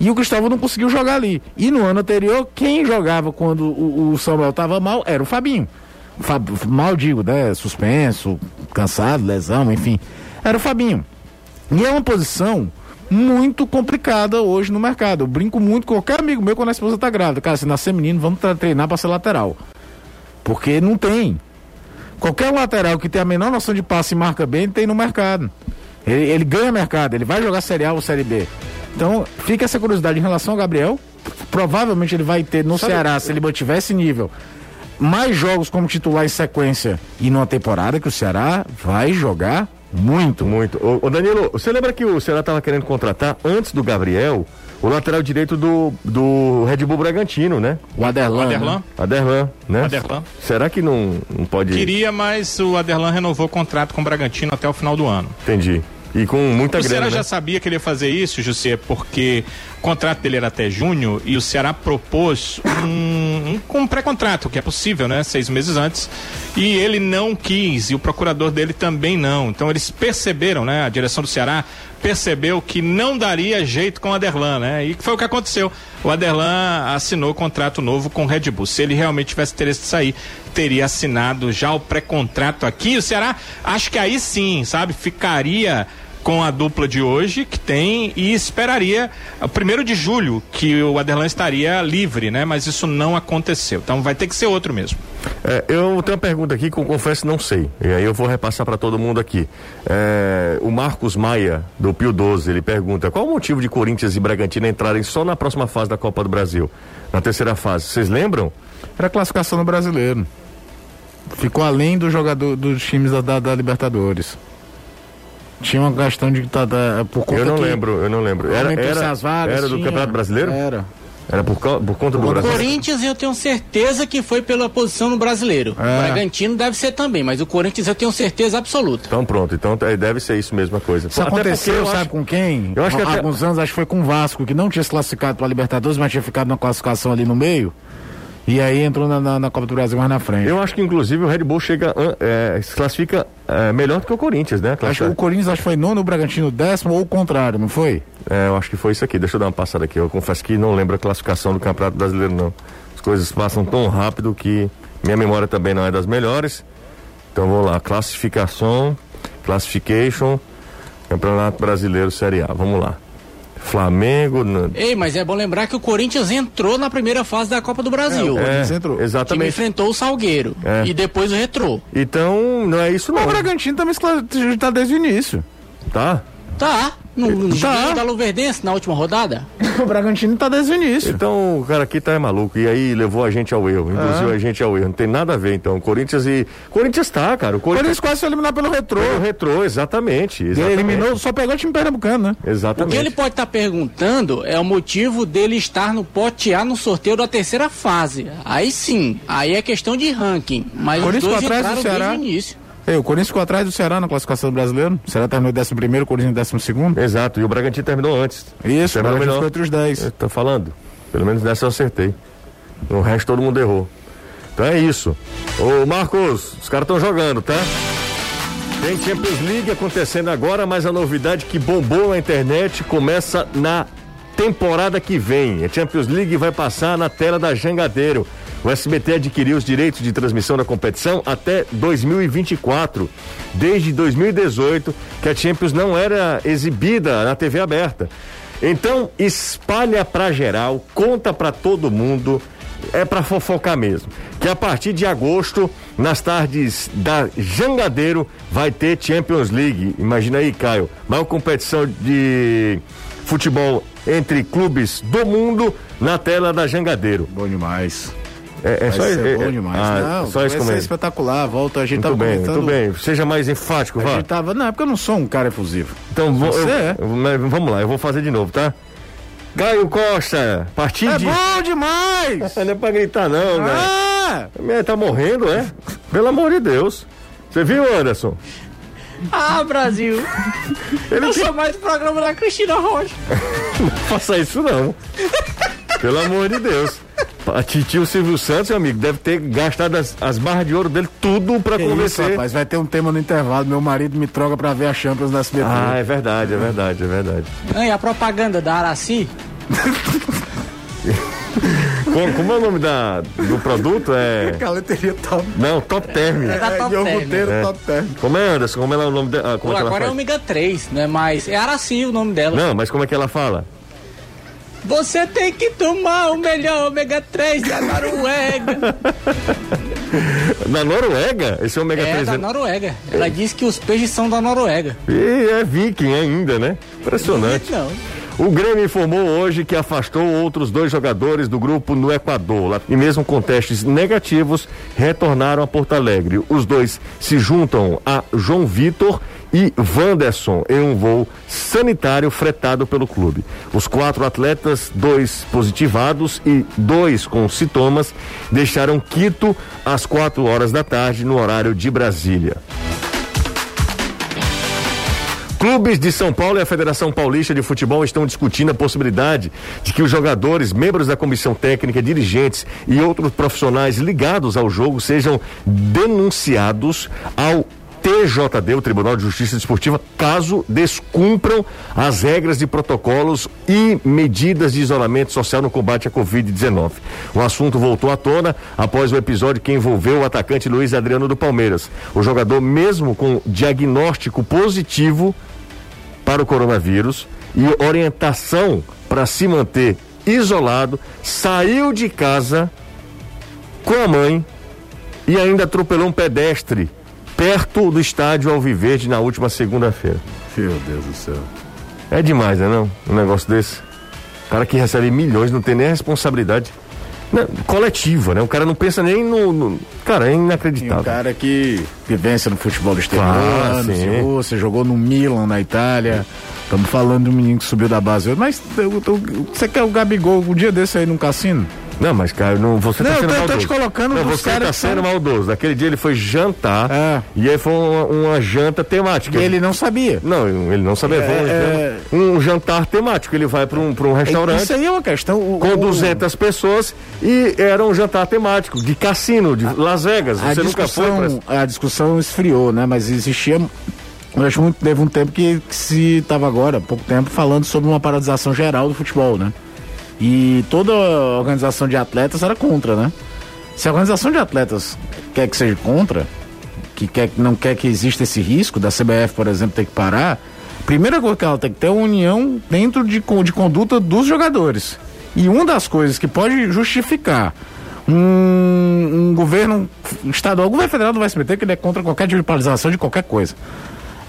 E o Cristóvão não conseguiu jogar ali. E no ano anterior, quem jogava quando o, o Samuel estava mal era o Fabinho. Mal digo, né, suspenso, cansado, lesão, enfim, era o Fabinho, e é uma posição muito complicada hoje no mercado. Eu brinco muito com qualquer amigo meu quando a esposa tá grávida, cara, se nascer menino, vamos treinar para ser lateral, porque não tem, qualquer lateral que tenha a menor noção de passe e marca bem, tem no mercado, ele, ele ganha mercado, ele vai jogar Série A ou Série B, então fica essa curiosidade em relação ao Gabriel, provavelmente ele vai ter no Sabe, Ceará, se ele mantiver esse nível, mais jogos como titular em sequência e numa temporada que o Ceará vai jogar muito. Muito. Ô, ô Danilo, você lembra que o Ceará estava querendo contratar antes do Gabriel o lateral direito do, do Red Bull Bragantino, né? O Aderlan. O Aderlan. Né? Aderlan, né? Aderlan. Será que não, não pode... Queria, mas o Aderlan renovou o contrato com o Bragantino até o final do ano. Entendi. E com muita o grana, O Ceará né? já sabia que ele ia fazer isso, José, porque o contrato dele era até junho e o Ceará propôs um, um, um pré-contrato, que é possível, né? Seis meses antes. E ele não quis, e o procurador dele também não. Então eles perceberam, né? A direção do Ceará percebeu que não daria jeito com o Aderlan, né? E foi o que aconteceu. O Aderlan assinou o contrato novo com o Red Bull. Se ele realmente tivesse interesse de sair, teria assinado já o pré-contrato aqui. O Ceará, acho que aí sim, sabe? Ficaria com a dupla de hoje, que tem, e esperaria o primeiro de julho, que o Aderlan estaria livre, né? Mas isso não aconteceu. Então vai ter que ser outro mesmo. É, eu tenho uma pergunta aqui que eu confesso não sei. E aí eu vou repassar para todo mundo aqui. É, o Marcos Maia, do Pio doze, ele pergunta: qual o motivo de Corinthians e Bragantino entrarem só na próxima fase da Copa do Brasil? Na terceira fase, vocês lembram? Era a classificação no Brasileiro. Ficou além do jogador, dos times da, da Libertadores. Tinha uma questão de... Tá, tá, por conta eu não que, lembro, eu não lembro. Era, era, vagas, era do tinha, Campeonato Brasileiro? Era. Era por, por conta do Brasileiro? O Corinthians eu tenho certeza que foi pela posição no Brasileiro. É. O Bragantino deve ser também, mas o Corinthians eu tenho certeza absoluta. Então pronto, então deve ser isso mesmo a coisa. Isso até aconteceu, sabe acho, com quem? Eu acho que há até... alguns anos, acho que foi com o Vasco, que não tinha se classificado para a Libertadores, mas tinha ficado na classificação ali no meio. E aí entrou na, na, na Copa do Brasil mais na frente. Eu acho que inclusive o Red Bull chega, é, se classifica é, melhor do que o Corinthians, né? Acho, o Corinthians acho que foi nono, o Bragantino décimo ou o contrário, não foi? É, eu acho que foi isso aqui, deixa eu dar uma passada aqui. Eu confesso que não lembro a classificação do Campeonato Brasileiro, não. As coisas passam tão rápido que minha memória também não é das melhores. Então vamos lá, classificação, classification, Campeonato Brasileiro Série A, vamos lá. Flamengo. No... Ei, mas é bom lembrar que o Corinthians entrou na primeira fase da Copa do Brasil. É, o Corinthians é, entrou. Exatamente. Que enfrentou o Salgueiro. É. E depois o Retrô. Então, não é isso não. O Bragantino também está desde o início. Tá? Tá. No, no tá. da Luverdense, na última rodada. O Bragantino tá desde o início. Então, o cara aqui tá é maluco. E aí levou a gente ao erro, induziu ah. a gente ao erro. Não tem nada a ver, então. Corinthians e... Corinthians tá, cara. O Corinthians quase foi eliminado pelo Retrô. Pelo Retrô, exatamente. exatamente. Ele eliminou, só pegou o time pernambucano, né? Exatamente. O que ele pode estar tá perguntando é o motivo dele estar no pote A no sorteio da terceira fase. Aí sim, aí é questão de ranking. Mas os dois entraram desde o início. Ei, o Corinthians ficou atrás do Ceará na classificação do brasileiro. O Ceará terminou em décimo primeiro, o Corinthians em décimo segundo. Exato, e o Bragantino terminou antes. Isso, o Bragantino ficou entre os dez. Eu tô falando, pelo menos nessa eu acertei. No resto todo mundo errou. Então é isso. Ô Marcos, os caras estão jogando, tá? Tem Champions League acontecendo agora, mas a novidade que bombou na internet começa na temporada que vem. A Champions League vai passar na tela da Jangadeiro. O S B T adquiriu os direitos de transmissão da competição até dois mil e vinte e quatro. Desde dois mil e dezoito, que a Champions não era exibida na T V aberta. Então, espalha pra geral, conta pra todo mundo, é pra fofocar mesmo. Que a partir de agosto, nas tardes da Jangadeiro, vai ter Champions League. Imagina aí, Caio, maior competição de futebol entre clubes do mundo na tela da Jangadeiro. Bom demais. É, é só isso. É, bom demais. Ah, não, só isso vai ser espetacular. Volta, a gente muito tava bem, comentando. Muito bem, seja mais enfático, vai. A gente tava, não, é porque eu não sou um cara efusivo. Então, vou, você eu, é. eu, vamos lá, eu vou fazer de novo, tá? Caio Costa, partindo. É de... bom demais! Não é pra gritar, não, né? Ah! Minha, tá morrendo, é? Pelo amor de Deus. Você viu, Anderson? Ah, Brasil! Ele eu que... sou mais do programa da Cristina Rocha. Não faça isso, não. Pelo amor de Deus. A titio Silvio Santos, meu amigo, deve ter gastado as, as barras de ouro dele tudo pra convencer. Isso, rapaz, vai ter um tema no intervalo. Meu marido me troca pra ver a Champions da S B T. Ah, é verdade, é verdade, é verdade. Ah, e a propaganda da Araci? Como, como é o nome da, do produto? É. Caleteria Top. Não, Top Term. É, é da Top Term. É. Top Term. Como é, Anderson? Como é o nome dela? Pô, agora é Ômega três, né? Mas é Araci o nome dela. Não, mas como é que ela fala? Você tem que tomar o melhor ômega três da Noruega. Da Noruega? Esse ômega três é da Noruega. Ela é. Diz que os peixes são da Noruega. E é viking ainda, né? Impressionante. Não, não. O Grêmio informou hoje que afastou outros dois jogadores do grupo no Equador. E mesmo com testes negativos, retornaram a Porto Alegre. Os dois se juntam a João Vitor e Vanderson em um voo sanitário fretado pelo clube. Os quatro atletas, dois positivados e dois com sintomas, deixaram Quito às quatro horas da tarde no horário de Brasília. Clubes de São Paulo e a Federação Paulista de Futebol estão discutindo a possibilidade de que os jogadores, membros da comissão técnica, dirigentes e outros profissionais ligados ao jogo sejam denunciados ao T J D, o Tribunal de Justiça Desportiva, caso descumpram as regras de protocolos e medidas de isolamento social no combate à covid dezenove. O assunto voltou à tona após o episódio que envolveu o atacante Luiz Adriano do Palmeiras. O jogador, mesmo com diagnóstico positivo para o coronavírus e orientação para se manter isolado, saiu de casa com a mãe e ainda atropelou um pedestre perto do estádio Alviverde na última segunda-feira. Meu Deus do céu. É demais, né, não? Um negócio desse. O cara que recebe milhões não tem nem a responsabilidade não, coletiva, né? O cara não pensa nem no... no... Cara, é inacreditável. O cara que vivência no futebol do exterior, ah, sim. Você jogou no Milan, na Itália. Estamos falando de um menino que subiu da base. Mas eu, eu, eu, você quer o Gabigol um dia desse aí num cassino? Não, mas, cara, não, você não, tá sendo eu tô, maldoso. Não, eu tô te colocando... Não, você tá sendo maldoso. Naquele dia ele foi jantar, ah. e aí foi uma, uma janta temática. E ele não sabia. Não, ele não sabia. É, é... Um jantar temático. Ele vai pra um, pra um restaurante... Isso aí é uma questão... O, com o, duzentas o... pessoas, e era um jantar temático, de cassino, de a, Las Vegas. Você nunca foi, parece... A discussão esfriou, né? Mas existia... Eu acho muito, teve um tempo que, que se estava agora, há pouco tempo, falando sobre uma paralisação geral do futebol, né? E toda a organização de atletas era contra, né? Se a organização de atletas quer que seja contra, que quer, não quer que exista esse risco da C B F, por exemplo, ter que parar, primeira coisa que ela tem que ter é uma união dentro de, de conduta dos jogadores. E uma das coisas que pode justificar um, um governo estadual, o governo federal não vai se meter, que ele é contra qualquer tipo de paralisação de qualquer coisa.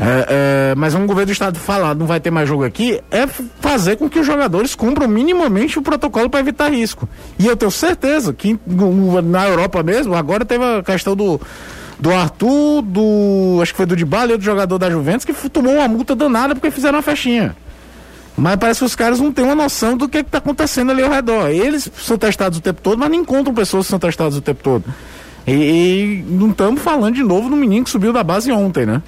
É, é, mas um governo do estado falar não vai ter mais jogo aqui, é fazer com que os jogadores cumpram minimamente o protocolo para evitar risco. E eu tenho certeza que na Europa mesmo, agora teve a questão do, do Arthur, do, acho que foi do Dybala, do jogador da Juventus, que tomou uma multa danada porque fizeram uma festinha. Mas parece que os caras não têm uma noção do que é que está acontecendo ali ao redor. Eles são testados o tempo todo, mas não encontram pessoas que são testadas o tempo todo. E, e não estamos falando de novo do menino que subiu da base ontem, né?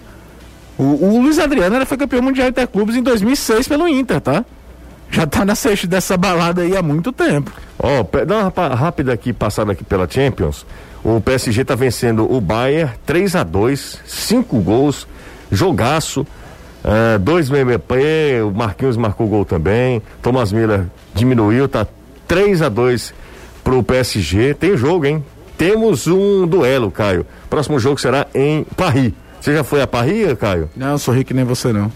O, o Luiz Adriano era, foi campeão mundial Interclubes em dois mil e seis pelo Inter, tá? Já tá na sexta dessa balada aí há muito tempo. Ó, oh, dá uma rápida aqui, passada aqui pela Champions. O P S G tá vencendo o Bayern três a dois, cinco gols, jogaço, uh, dois M M P, o Marquinhos marcou gol também, Thomas Miller diminuiu, tá três a dois pro P S G. Tem jogo, hein? Temos um duelo, Caio. Próximo jogo será em Paris. Você já foi a Paris, Caio? Não, eu sou rico nem você, não.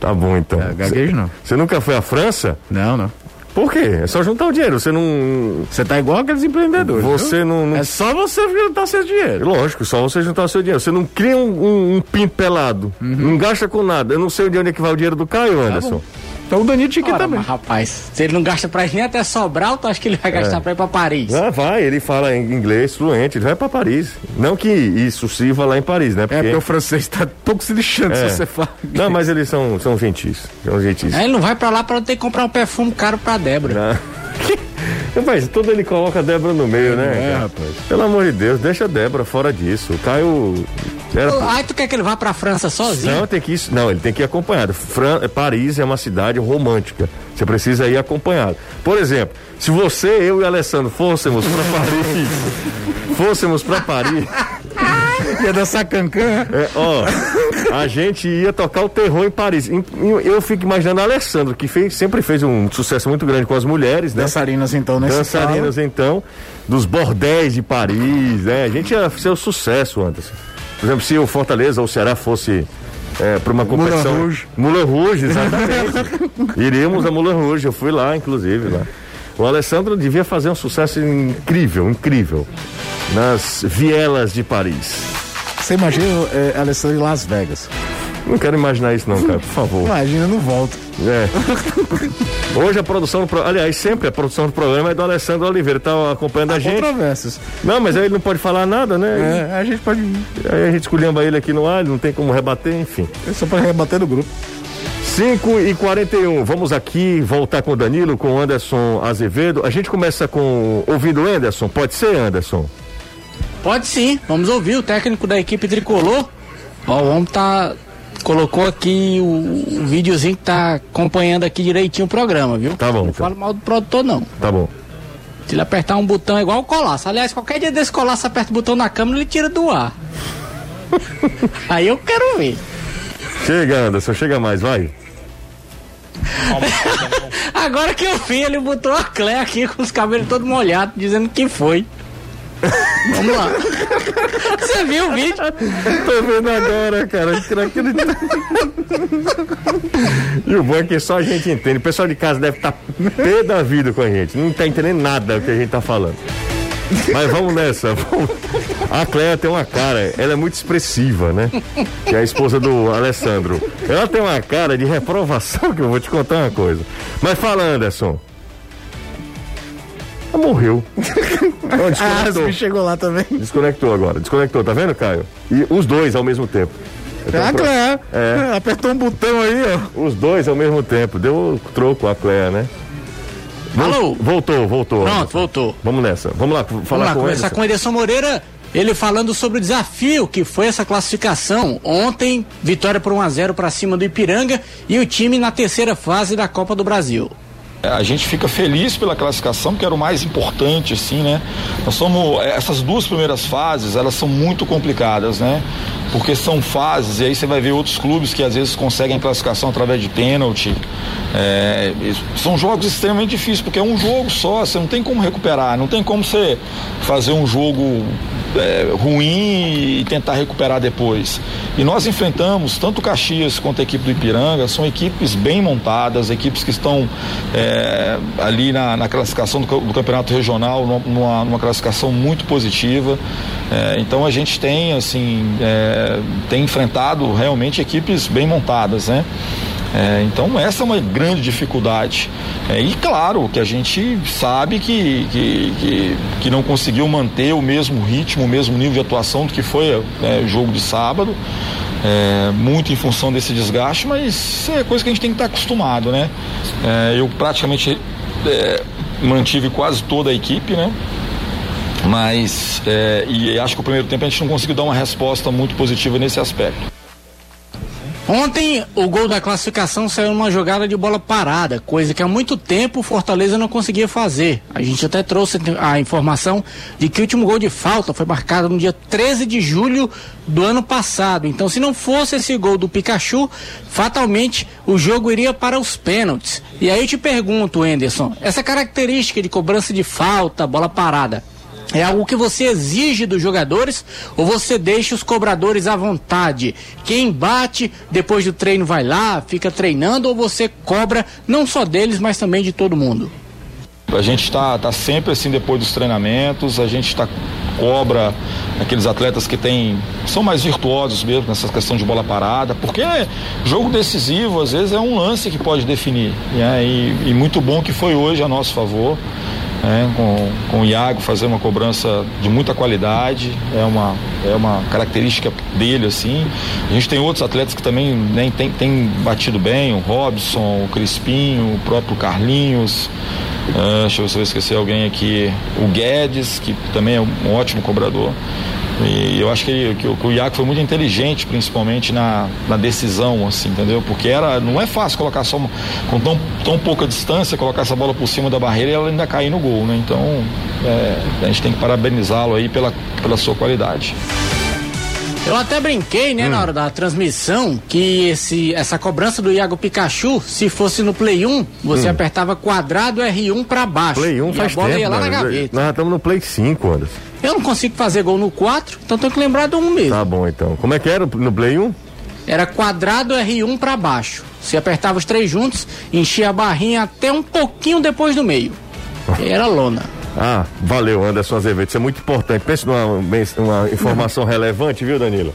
Tá bom, então. É, gaguejo, não. Você nunca foi à França? Não, não. Por quê? É só juntar o dinheiro, você não... Você tá igual aqueles empreendedores, Você não, não... É só você juntar seu dinheiro. Lógico, só você juntar seu dinheiro. Você não cria um, um, um pinto pelado, uhum. Não gasta com nada. Eu não sei de onde é que vai o dinheiro do Caio, Anderson. Tá, então o Danilo tinha que ir também. Mas, rapaz, se ele não gasta pra ir nem até Sobral, tu acha que ele vai gastar é. pra ir pra Paris? Ah, vai, ele fala em inglês fluente, ele vai pra Paris. Não que isso sirva lá em Paris, né? Porque... É, porque o francês tá pouco se lixando é. se você fala inglês. Não, mas eles são, são gentis, são gentis. Aí ele não vai pra lá pra não ter que comprar um perfume caro pra Débora. Rapaz, todo ele coloca a Débora no meio, é, né? É, rapaz. Pelo amor de Deus, deixa a Débora fora disso. O Caio... Era... Aí tu quer que ele vá pra França sozinho? Não, tem que ir, não, ele tem que ir acompanhado. Fran... Paris é uma cidade romântica. Você precisa ir acompanhado. Por exemplo, se você, eu e Alessandro fôssemos pra Paris, fôssemos pra Paris. Ia dançar cancã. É, ó, a gente ia tocar o terror em Paris. Em, em, eu fico imaginando a Alessandro, que fez, sempre fez um sucesso muito grande com as mulheres, né? Dançarinas, então, nesse Dançarinas, carro. então, dos bordéis de Paris, né? A gente ia ser um sucesso, Anderson. Por exemplo, se o Fortaleza ou o Ceará fosse é, para uma competição... Moulin Rouge. Moulin Rouge, exatamente. Iríamos a Moulin Rouge, eu fui lá, inclusive, lá. O Alessandro devia fazer um sucesso incrível, incrível, nas vielas de Paris. Você imagina é, Alessandro em Las Vegas? Não quero imaginar isso não, cara, por favor. Imagina, eu não volto. É. Hoje a produção, do, aliás, sempre a produção do programa é do Alessandro Oliveira, tá acompanhando a, a gente. Controvérsias. Não, mas aí ele não pode falar nada, né? É, a gente pode... Aí a gente esculhamba ele aqui no ar, não tem como rebater, enfim. É só pra rebater do grupo. cinco e quarenta e um, vamos aqui voltar com o Danilo, com o Anderson Azevedo. A gente começa com ouvindo o Enderson, pode ser, Anderson? Pode sim, vamos ouvir o técnico da equipe tricolor. Ó, o homem tá... Colocou aqui o, o videozinho que tá acompanhando aqui direitinho o programa, viu? Tá bom. Não falo mal do produtor, não. Tá bom. Se ele apertar um botão é igual o Colasso. Aliás, qualquer dia desse Colasso aperta o botão na câmera, ele tira do ar. Aí eu quero ver. Chega, Anderson, chega mais, vai. Agora que eu vi, ele botou a Clé aqui com os cabelos todos molhados, dizendo que foi. Vamos lá. Você viu o vídeo? Tô vendo agora, cara. E o bom é que só a gente entende. O pessoal de casa deve estar pé da vida com a gente. Não tá entendendo nada do que a gente tá falando. Mas vamos nessa. Vamos. A Cléa tem uma cara, ela é muito expressiva, né? Que é a esposa do Alessandro. Ela tem uma cara de reprovação que eu vou te contar uma coisa. Mas fala, Anderson. Ela morreu. Não, desconectou. Ah, chegou lá também. Desconectou agora. Desconectou, tá vendo, Caio? E os dois ao mesmo tempo. Então, a Cléa. Pro... É. Apertou um botão aí, ó. Os dois ao mesmo tempo. Deu troco a Cléa, né? Alô? Voltou, voltou. Pronto, voltou. Vamos nessa. Vamos lá falar Vamos lá, com conversar com o Enderson Moreira, ele falando sobre o desafio que foi essa classificação. Ontem, vitória por um a zero para cima do Ipiranga e o time na terceira fase da Copa do Brasil. A gente fica feliz pela classificação, que era o mais importante, assim, né? Nós somos, essas duas primeiras fases, elas são muito complicadas, né? Porque são fases, e aí você vai ver outros clubes que às vezes conseguem classificação através de pênalti. É, são jogos extremamente difíceis, porque é um jogo só, você não tem como recuperar, não tem como você fazer um jogo é, ruim e tentar recuperar depois. E nós enfrentamos tanto o Caxias quanto a equipe do Ipiranga, são equipes bem montadas, equipes que estão... É, É, ali na, na classificação do, do campeonato regional, numa, numa classificação muito positiva. É, então a gente tem, assim, é, tem enfrentado realmente equipes bem montadas, né? É, então essa é uma grande dificuldade, é, e claro que a gente sabe que, que, que, que não conseguiu manter o mesmo ritmo, o mesmo nível de atuação do que foi é, o jogo de sábado, é, muito em função desse desgaste, mas é coisa que a gente tem que estar acostumado, né? É, eu praticamente é, mantive quase toda a equipe, né? Mas é, e acho que o primeiro tempo a gente não conseguiu dar uma resposta muito positiva nesse aspecto. Ontem, o gol da classificação saiu numa jogada de bola parada, coisa que há muito tempo o Fortaleza não conseguia fazer. A gente até trouxe a informação de que o último gol de falta foi marcado no dia treze de julho do ano passado. Então, se não fosse esse gol do Pikachu, fatalmente o jogo iria para os pênaltis. E aí eu te pergunto, Enderson, essa característica de cobrança de falta, bola parada, é algo que você exige dos jogadores ou você deixa os cobradores à vontade? Quem bate depois do treino vai lá, fica treinando, ou você cobra não só deles, mas também de todo mundo? A gente está tá sempre assim depois dos treinamentos, a gente está... cobra aqueles atletas que tem, são mais virtuosos mesmo nessa questão de bola parada, porque é jogo decisivo, às vezes é um lance que pode definir, né? E, e muito bom que foi hoje a nosso favor, né? com, com o Iago fazer uma cobrança de muita qualidade, é uma, é uma característica dele, assim. A gente tem outros atletas que também, né, tem, tem batido bem, o Robson, o Crispinho, o próprio Carlinhos, uh, deixa eu ver se eu esqueci alguém aqui, o Guedes, que também é um ótimo cobrador. E eu acho que, ele, que, o, que o Iago foi muito inteligente, principalmente na, na decisão, assim, entendeu? Porque era, não é fácil colocar só uma, com tão, tão pouca distância, colocar essa bola por cima da barreira e ela ainda cair no gol, né? Então é, a gente tem que parabenizá-lo aí pela, pela sua qualidade. Eu até brinquei, né, hum. na hora da transmissão, que esse, essa cobrança do Iago Pikachu, se fosse no Play um, você hum. apertava quadrado erre um pra baixo. Play um faz tempo, a bola tempo, ia lá, né, na gaveta. Nós estamos no Play cinco, Anderson. Eu não consigo fazer gol no quatro, então tenho que lembrar do um mesmo. Tá bom, então. Como é que era no Play um? Era quadrado erre um pra baixo. Você apertava os três juntos, enchia a barrinha até um pouquinho depois do meio. Era lona. Ah, valeu, Anderson Azevedo, isso é muito importante. Pensa numa, numa informação relevante, viu, Danilo?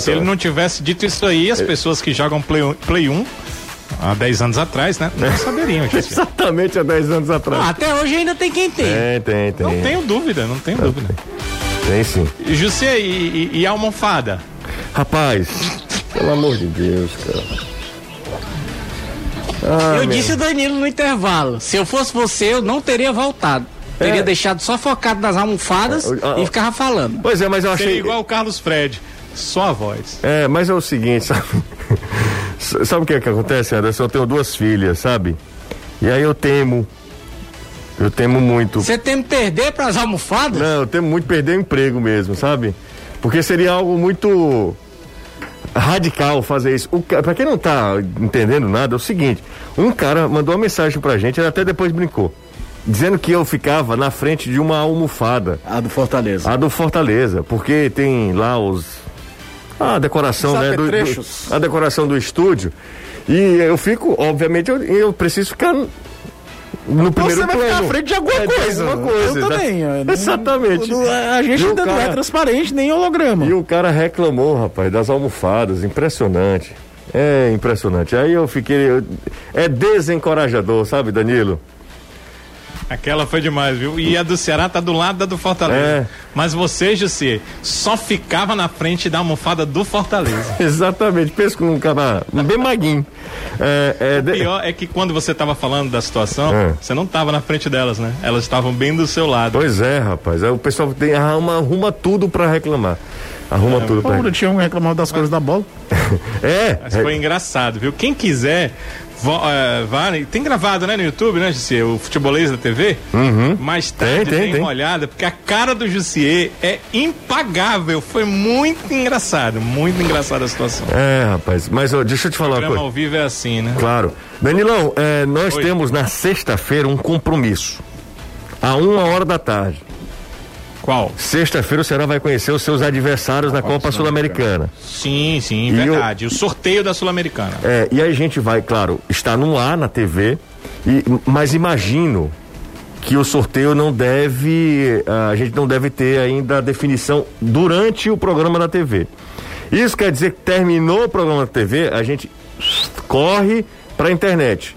Se ele não tivesse dito isso aí, as pessoas que jogam Play um há dez anos atrás, né? Não saberiam disso. Exatamente, há dez anos atrás. Ah, até hoje ainda tem quem tem. Tem, tem, tem. Não tenho dúvida, não tenho não dúvida. Tem, tem sim. José, e, e, e a almofada? Rapaz, pelo amor de Deus, cara. Ah, eu meu. disse o Danilo no intervalo, se eu fosse você, eu não teria voltado. Teria é. deixado só focado nas almofadas ah, ah, e ficava falando. Pois é, mas eu achei... Seria igual o Carlos Fred, só a voz. É, mas é o seguinte, sabe? Sabe o que é que acontece, Anderson? Eu tenho duas filhas, sabe? E aí eu temo, eu temo muito. Você teme perder pras almofadas? Não, eu temo muito perder o emprego mesmo, sabe? Porque seria algo muito... radical fazer isso. O, pra quem não tá entendendo nada, é o seguinte: um cara mandou uma mensagem pra gente, ele até depois brincou, dizendo que eu ficava na frente de uma almofada. A do Fortaleza. A do Fortaleza, porque tem lá os... a decoração, Sabe, né? Do, do, a decoração do estúdio. E eu fico, obviamente, eu, eu preciso ficar... no primeiro Você vai plano. ficar à frente de alguma é, coisa. De alguma coisa. Eu também. Eu não, Exatamente. Não, a gente ainda cara... não é transparente, nem holograma. E o cara reclamou, rapaz, das almofadas. Impressionante. É impressionante. Aí eu fiquei... Eu... É desencorajador, sabe, Danilo? Aquela foi demais, viu? E a do Ceará tá do lado da do Fortaleza. É. Mas você, Jussi, só ficava na frente da almofada do Fortaleza. Exatamente, pensa com um cara bem maguinho. É, é, o pior é que quando você tava falando da situação, é. você não tava na frente delas, né? Elas estavam bem do seu lado. Pois é, rapaz. Aí o pessoal tem, arruma, arruma tudo pra reclamar. Arruma é, tudo pra reclamar. Tinha um reclamado das coisas da bola. É. Mas foi é. engraçado, viu? Quem quiser... Tem gravado, né, no YouTube, né, Jussier? O Futebolês da T V. Uhum. Mas tarde tem, tem, tem uma olhada, porque a cara do Jussier é impagável. Foi muito engraçado, muito engraçada a situação. É, rapaz, mas ó, deixa eu te falar uma coisa. O programa ao vivo é assim, né? Claro. Danilão, é, nós Oi. temos na sexta-feira um compromisso. À uma hora da tarde. Qual? Sexta-feira o Ceará vai conhecer os seus adversários na Copa Sul-Americana. Sim, sim, verdade. O sorteio da Sul-Americana. É, e aí a gente vai, claro, está no ar na T V, e, mas imagino que o sorteio não deve, a gente não deve ter ainda a definição durante o programa da T V. Isso quer dizer que terminou o programa da T V, a gente corre para a internet.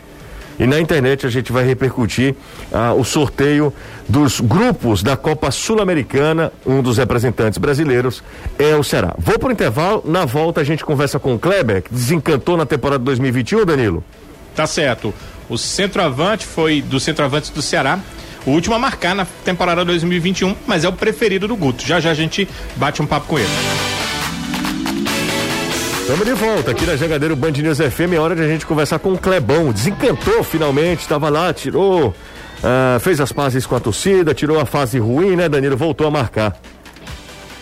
E na internet a gente vai repercutir ah, o sorteio dos grupos da Copa Sul-Americana. Um dos representantes brasileiros é o Ceará. Vou pro intervalo, na volta a gente conversa com o Kleber, que desencantou na temporada dois mil e vinte e um, Danilo. Tá certo. O centroavante foi do centroavante do Ceará, o último a marcar na temporada dois mil e vinte e um, mas é o preferido do Guto. Já já a gente bate um papo com ele. Estamos de volta aqui na Jangadeiro BandNews F M. É hora de a gente conversar com o Clebão. Desencantou finalmente, estava lá, tirou, uh, fez as pazes com a torcida, tirou a fase ruim, né, Danilo? Voltou a marcar.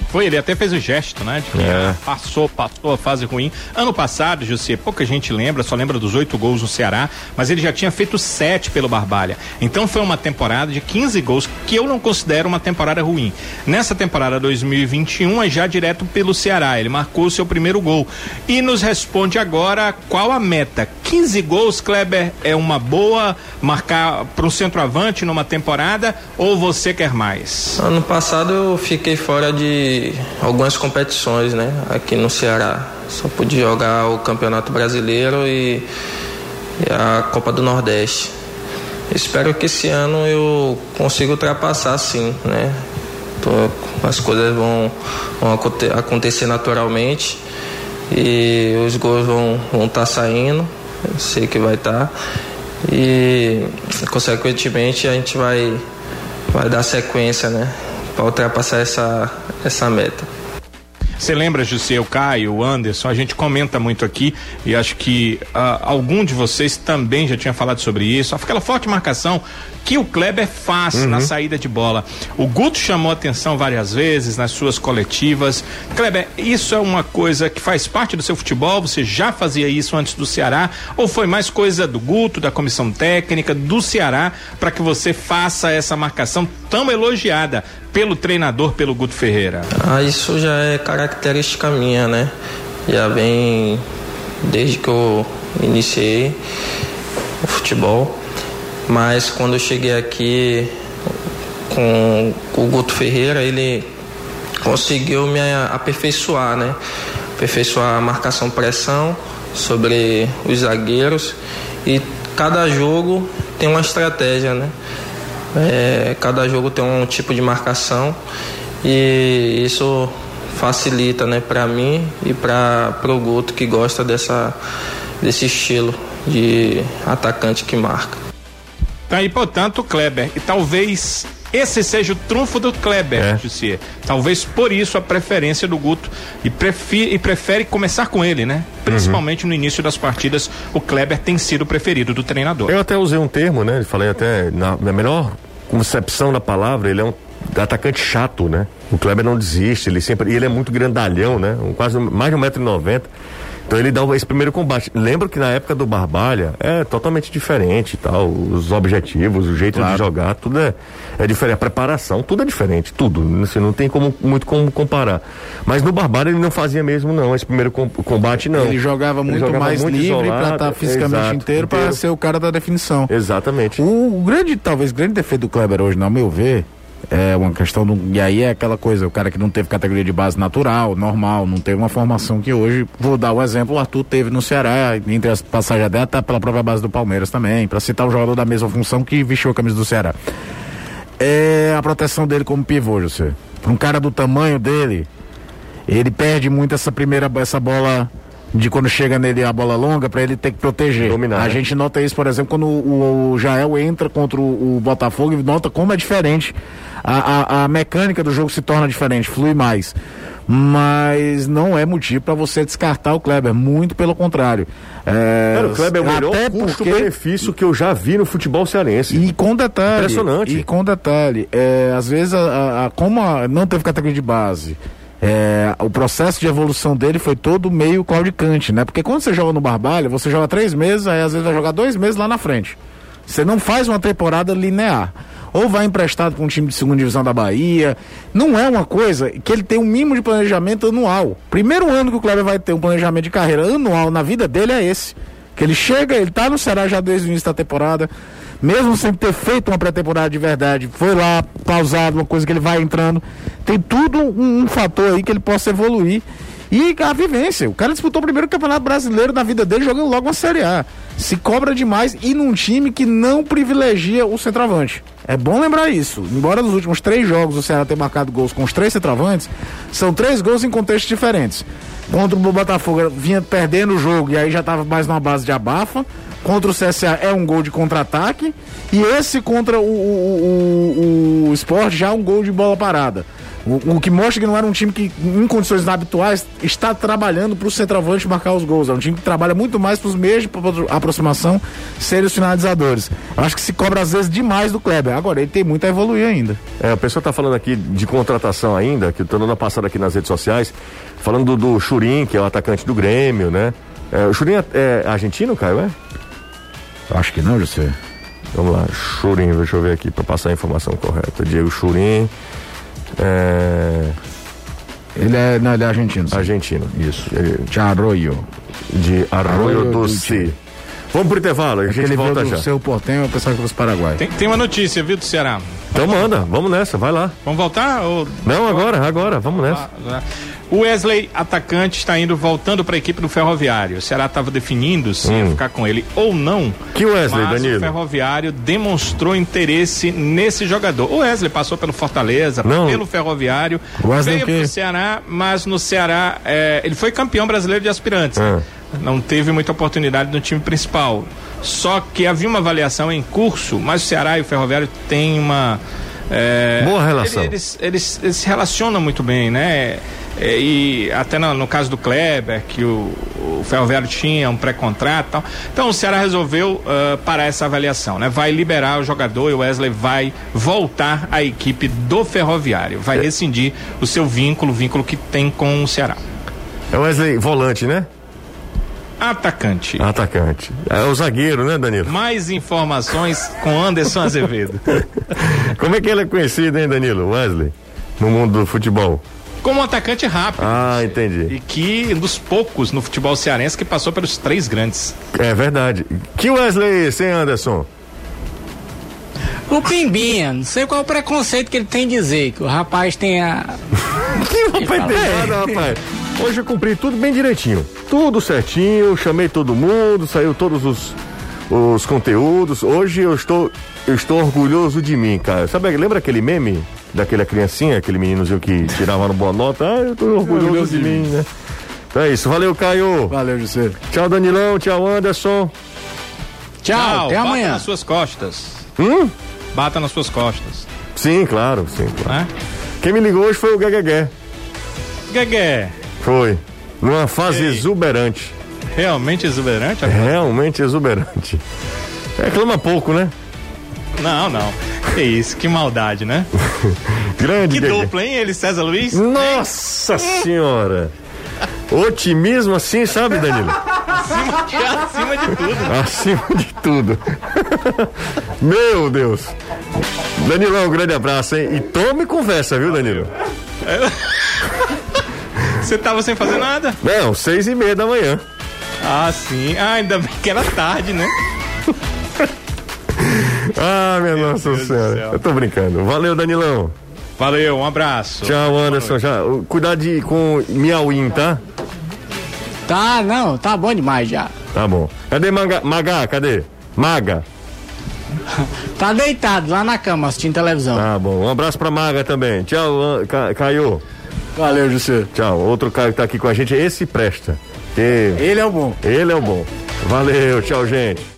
Foi, ele até fez o gesto, né? De que é. Passou, passou a fase ruim. Ano passado, José, pouca gente lembra, só lembra dos oito gols no Ceará, mas ele já tinha feito sete pelo Barbalha. Então foi uma temporada de quinze gols, que eu não considero uma temporada ruim. Nessa temporada dois mil e vinte e um, é já direto pelo Ceará, ele marcou o seu primeiro gol. E nos responde agora qual a meta. quinze gols, Kleber, é uma boa marcar pro centroavante numa temporada, ou você quer mais? Ano passado eu fiquei fora de algumas competições, né? Aqui no Ceará. Só pude jogar o Campeonato Brasileiro e, e a Copa do Nordeste. Espero que esse ano eu consiga ultrapassar, sim, né? Tô, as coisas vão, vão aconte- acontecer naturalmente e os gols vão vão tá saindo. Eu sei que vai estar. Tá, e consequentemente a gente vai vai dar sequência, né? Para ultrapassar essa, essa meta. Você lembra, José, o Caio, o Anderson, a gente comenta muito aqui e acho que uh, algum de vocês também já tinha falado sobre isso, aquela forte marcação que o Kleber faz uhum. na saída de bola. O Guto chamou atenção várias vezes nas suas coletivas. Kleber, isso é uma coisa que faz parte do seu futebol? Você já fazia isso antes do Ceará? Ou foi mais coisa do Guto, da comissão técnica, do Ceará, para que você faça essa marcação tão elogiada pelo treinador, pelo Guto Ferreira? Ah, isso já é característica minha, né? Já vem desde que eu iniciei o futebol, mas quando eu cheguei aqui com o Guto Ferreira, ele conseguiu me aperfeiçoar, né? Aperfeiçoar a marcação-pressão sobre os zagueiros, e cada jogo tem uma estratégia, né? É, cada jogo tem um tipo de marcação e isso facilita, né, para mim e para o Guto, que gosta dessa, desse estilo de atacante que marca. Tá aí, portanto, o Kleber, e talvez esse seja o trunfo do Kleber, é. Jussier. Talvez por isso a preferência do Guto e, prefi- e prefere começar com ele, né? Principalmente uhum. no início das partidas, o Kleber tem sido o preferido do treinador. Eu até usei um termo, né? Falei até na, na melhor concepção da palavra, ele é um atacante chato, né? O Kleber não desiste, ele sempre, ele é muito grandalhão, né? Um, quase mais de um metro e noventa. Então ele dá esse primeiro combate. Lembro que na época do Barbalha é totalmente diferente e tal, os objetivos, o jeito claro. de jogar, tudo é, é diferente, a preparação, tudo é diferente, tudo, assim, não tem como, muito como comparar. Mas no Barbalha ele não fazia mesmo não, esse primeiro com, combate não. Ele jogava muito ele jogava mais muito livre, isolado, pra estar fisicamente exato, inteiro, para ser o cara da definição. Exatamente. O grande, talvez grande defeito do Kleber hoje, no meu ver, É uma questão do... E aí é aquela coisa, o cara que não teve categoria de base natural, normal, não teve uma formação que hoje, vou dar o um exemplo, o Arthur teve no Ceará, entre as passagens até tá pela própria base do Palmeiras também, para citar um jogador da mesma função que vestiu a camisa do Ceará. É a proteção dele como pivô, José. Para um cara do tamanho dele, ele perde muito essa primeira, essa bola... de quando chega nele a bola longa, pra ele ter que proteger. Dominar, a né? gente nota isso, por exemplo, quando o, o Jael entra contra o, o Botafogo, e nota como é diferente. A, a, a mecânica do jogo se torna diferente, flui mais. Mas não é motivo para você descartar o Kleber, muito pelo contrário. É, Cara, o Kleber é o melhor custo-benefício que eu já vi no futebol cearense. E com detalhe. Impressionante. E com detalhe. É, às vezes, a, a, a, como a, não teve categoria de base. É, o processo de evolução dele foi todo meio claudicante, né? Porque quando você joga no Barbalha, você joga três meses, aí às vezes vai jogar dois meses lá na frente. Você não faz uma temporada linear. Ou vai emprestado para um time de segunda divisão da Bahia. Não é uma coisa que ele tem um mínimo de planejamento anual. Primeiro ano que o Kleber vai ter um planejamento de carreira anual na vida dele é esse. Que ele chega, ele tá no Ceará já desde o início da temporada, mesmo sem ter feito uma pré-temporada de verdade, foi lá, pausado, uma coisa que ele vai entrando, tem tudo um, um fator aí que ele possa evoluir, e a vivência, o cara disputou o primeiro campeonato brasileiro na vida dele, jogando logo uma Série A, se cobra demais, e num time que não privilegia o centroavante. É bom lembrar isso, embora nos últimos três jogos o Ceará tenha marcado gols com os três centroavantes, são três gols em contextos diferentes. Contra o Botafogo vinha perdendo o jogo e aí já estava mais numa base de abafa. Contra o C S A é um gol de contra-ataque, e esse contra o, o, o, o Sport já é um gol de bola parada. O, o que mostra que não era um time que em condições habituais está trabalhando para o centroavante marcar os gols, é um time que trabalha muito mais para os meios de aproximação serem os finalizadores. Eu acho que se cobra às vezes demais do Kleber, agora ele tem muito a evoluir ainda. É, a pessoa está falando aqui de contratação ainda, que eu estou dando uma passada aqui nas redes sociais, falando do, do Churin, que é o atacante do Grêmio, né? É, o Churin é, é argentino, Caio, é? Acho que não, José. Vamos lá, Churin, deixa eu ver aqui para passar a informação correta. Diego Churin. É... Ele é. Não, ele é argentino. Sim. Argentino. Isso. Ele... De Arroio. De Arroio, Arroio do Si. Vamos pro intervalo, a gente volta já. Seu portenho, eu pensava que fosse Paraguai. Tem, tem uma notícia, viu, do Ceará? Então manda, vamos nessa, vai lá. Vamos voltar? Ou... Não, agora, agora, vamos nessa. O Wesley, atacante, está indo, voltando para a equipe do Ferroviário. O Ceará estava definindo se hum. ia ficar com ele ou não. Que Wesley, mas Danilo? O Ferroviário demonstrou interesse nesse jogador. O Wesley passou pelo Fortaleza, não. pelo Ferroviário, Wesley veio para o Ceará, mas no Ceará, é, ele foi campeão brasileiro de aspirantes. Ah. Não teve muita oportunidade no time principal. Só que havia uma avaliação em curso, mas o Ceará e o Ferroviário têm uma... É, boa relação. Eles, eles, eles se relacionam muito bem, né? É, e até no, no caso do Kleber, que o, o Ferroviário tinha um pré-contrato e tal. Então o Ceará resolveu uh, parar essa avaliação, né? Vai liberar o jogador e o Wesley vai voltar à equipe do Ferroviário. Vai é. rescindir o seu vínculo, o vínculo que tem com o Ceará. É o Wesley, volante, né? Atacante. Atacante. É o zagueiro, né, Danilo? Mais informações com Anderson Azevedo. Como é que ele é conhecido, hein, Danilo? Wesley, no mundo do futebol. Como um atacante rápido. Ah, entendi. E que dos poucos no futebol cearense que passou pelos três grandes. É verdade. Que Wesley, sem Anderson? O Pimbinha, não sei qual é o preconceito que ele tem de dizer, que o rapaz tem a... Que rapaz tem nada, rapaz. Hoje eu cumpri tudo bem direitinho, tudo certinho, chamei todo mundo, saiu todos os, os conteúdos. Hoje eu estou, eu estou orgulhoso de mim, cara. Sabe, lembra aquele meme daquela criancinha, aquele meninozinho que tirava no boa nota? Ah, eu estou orgulhoso, orgulhoso de, de mim, mim, né? Então é isso, valeu, Caio. Valeu, José. Tchau, Danilão, tchau, Anderson. Tchau, tchau. Até bata amanhã. Bata nas suas costas. Hum? Bata nas suas costas. Sim, claro, sim. Claro. É? Quem me ligou hoje foi o Gegé. Gegé. Foi, numa fase Ei. exuberante. Realmente exuberante? Agora? Realmente exuberante. Reclama pouco, né? Não, não. Que isso, que maldade, né? Grande. Que dupla, hein? Ele, César Luiz? Nossa hein? Senhora! Otimismo assim, sabe, Danilo? Acima de, acima de tudo. Acima de tudo. Meu Deus. Danilão, um grande abraço, hein? E tome conversa, viu, Danilo? Você tava sem fazer nada? Não, seis e meia da manhã. Ah, sim. Ah, ainda bem que era tarde, né? Ah, minha meu Nossa Deus Senhora. Eu tô brincando. Valeu, Danilão. Valeu, um abraço. Tchau, Anderson. Já. Cuidado de, com Miauim, tá? Tá, não. Tá bom demais já. Tá bom. Cadê Maga? Maga, cadê? Maga. Tá deitado lá na cama assistindo televisão. Tá bom. Um abraço pra Maga também. Tchau, Ca- Caio. Valeu, José. Tchau. Outro Caio que tá aqui com a gente, esse presta. Ele é o bom. Ele é o bom. Valeu, tchau, gente.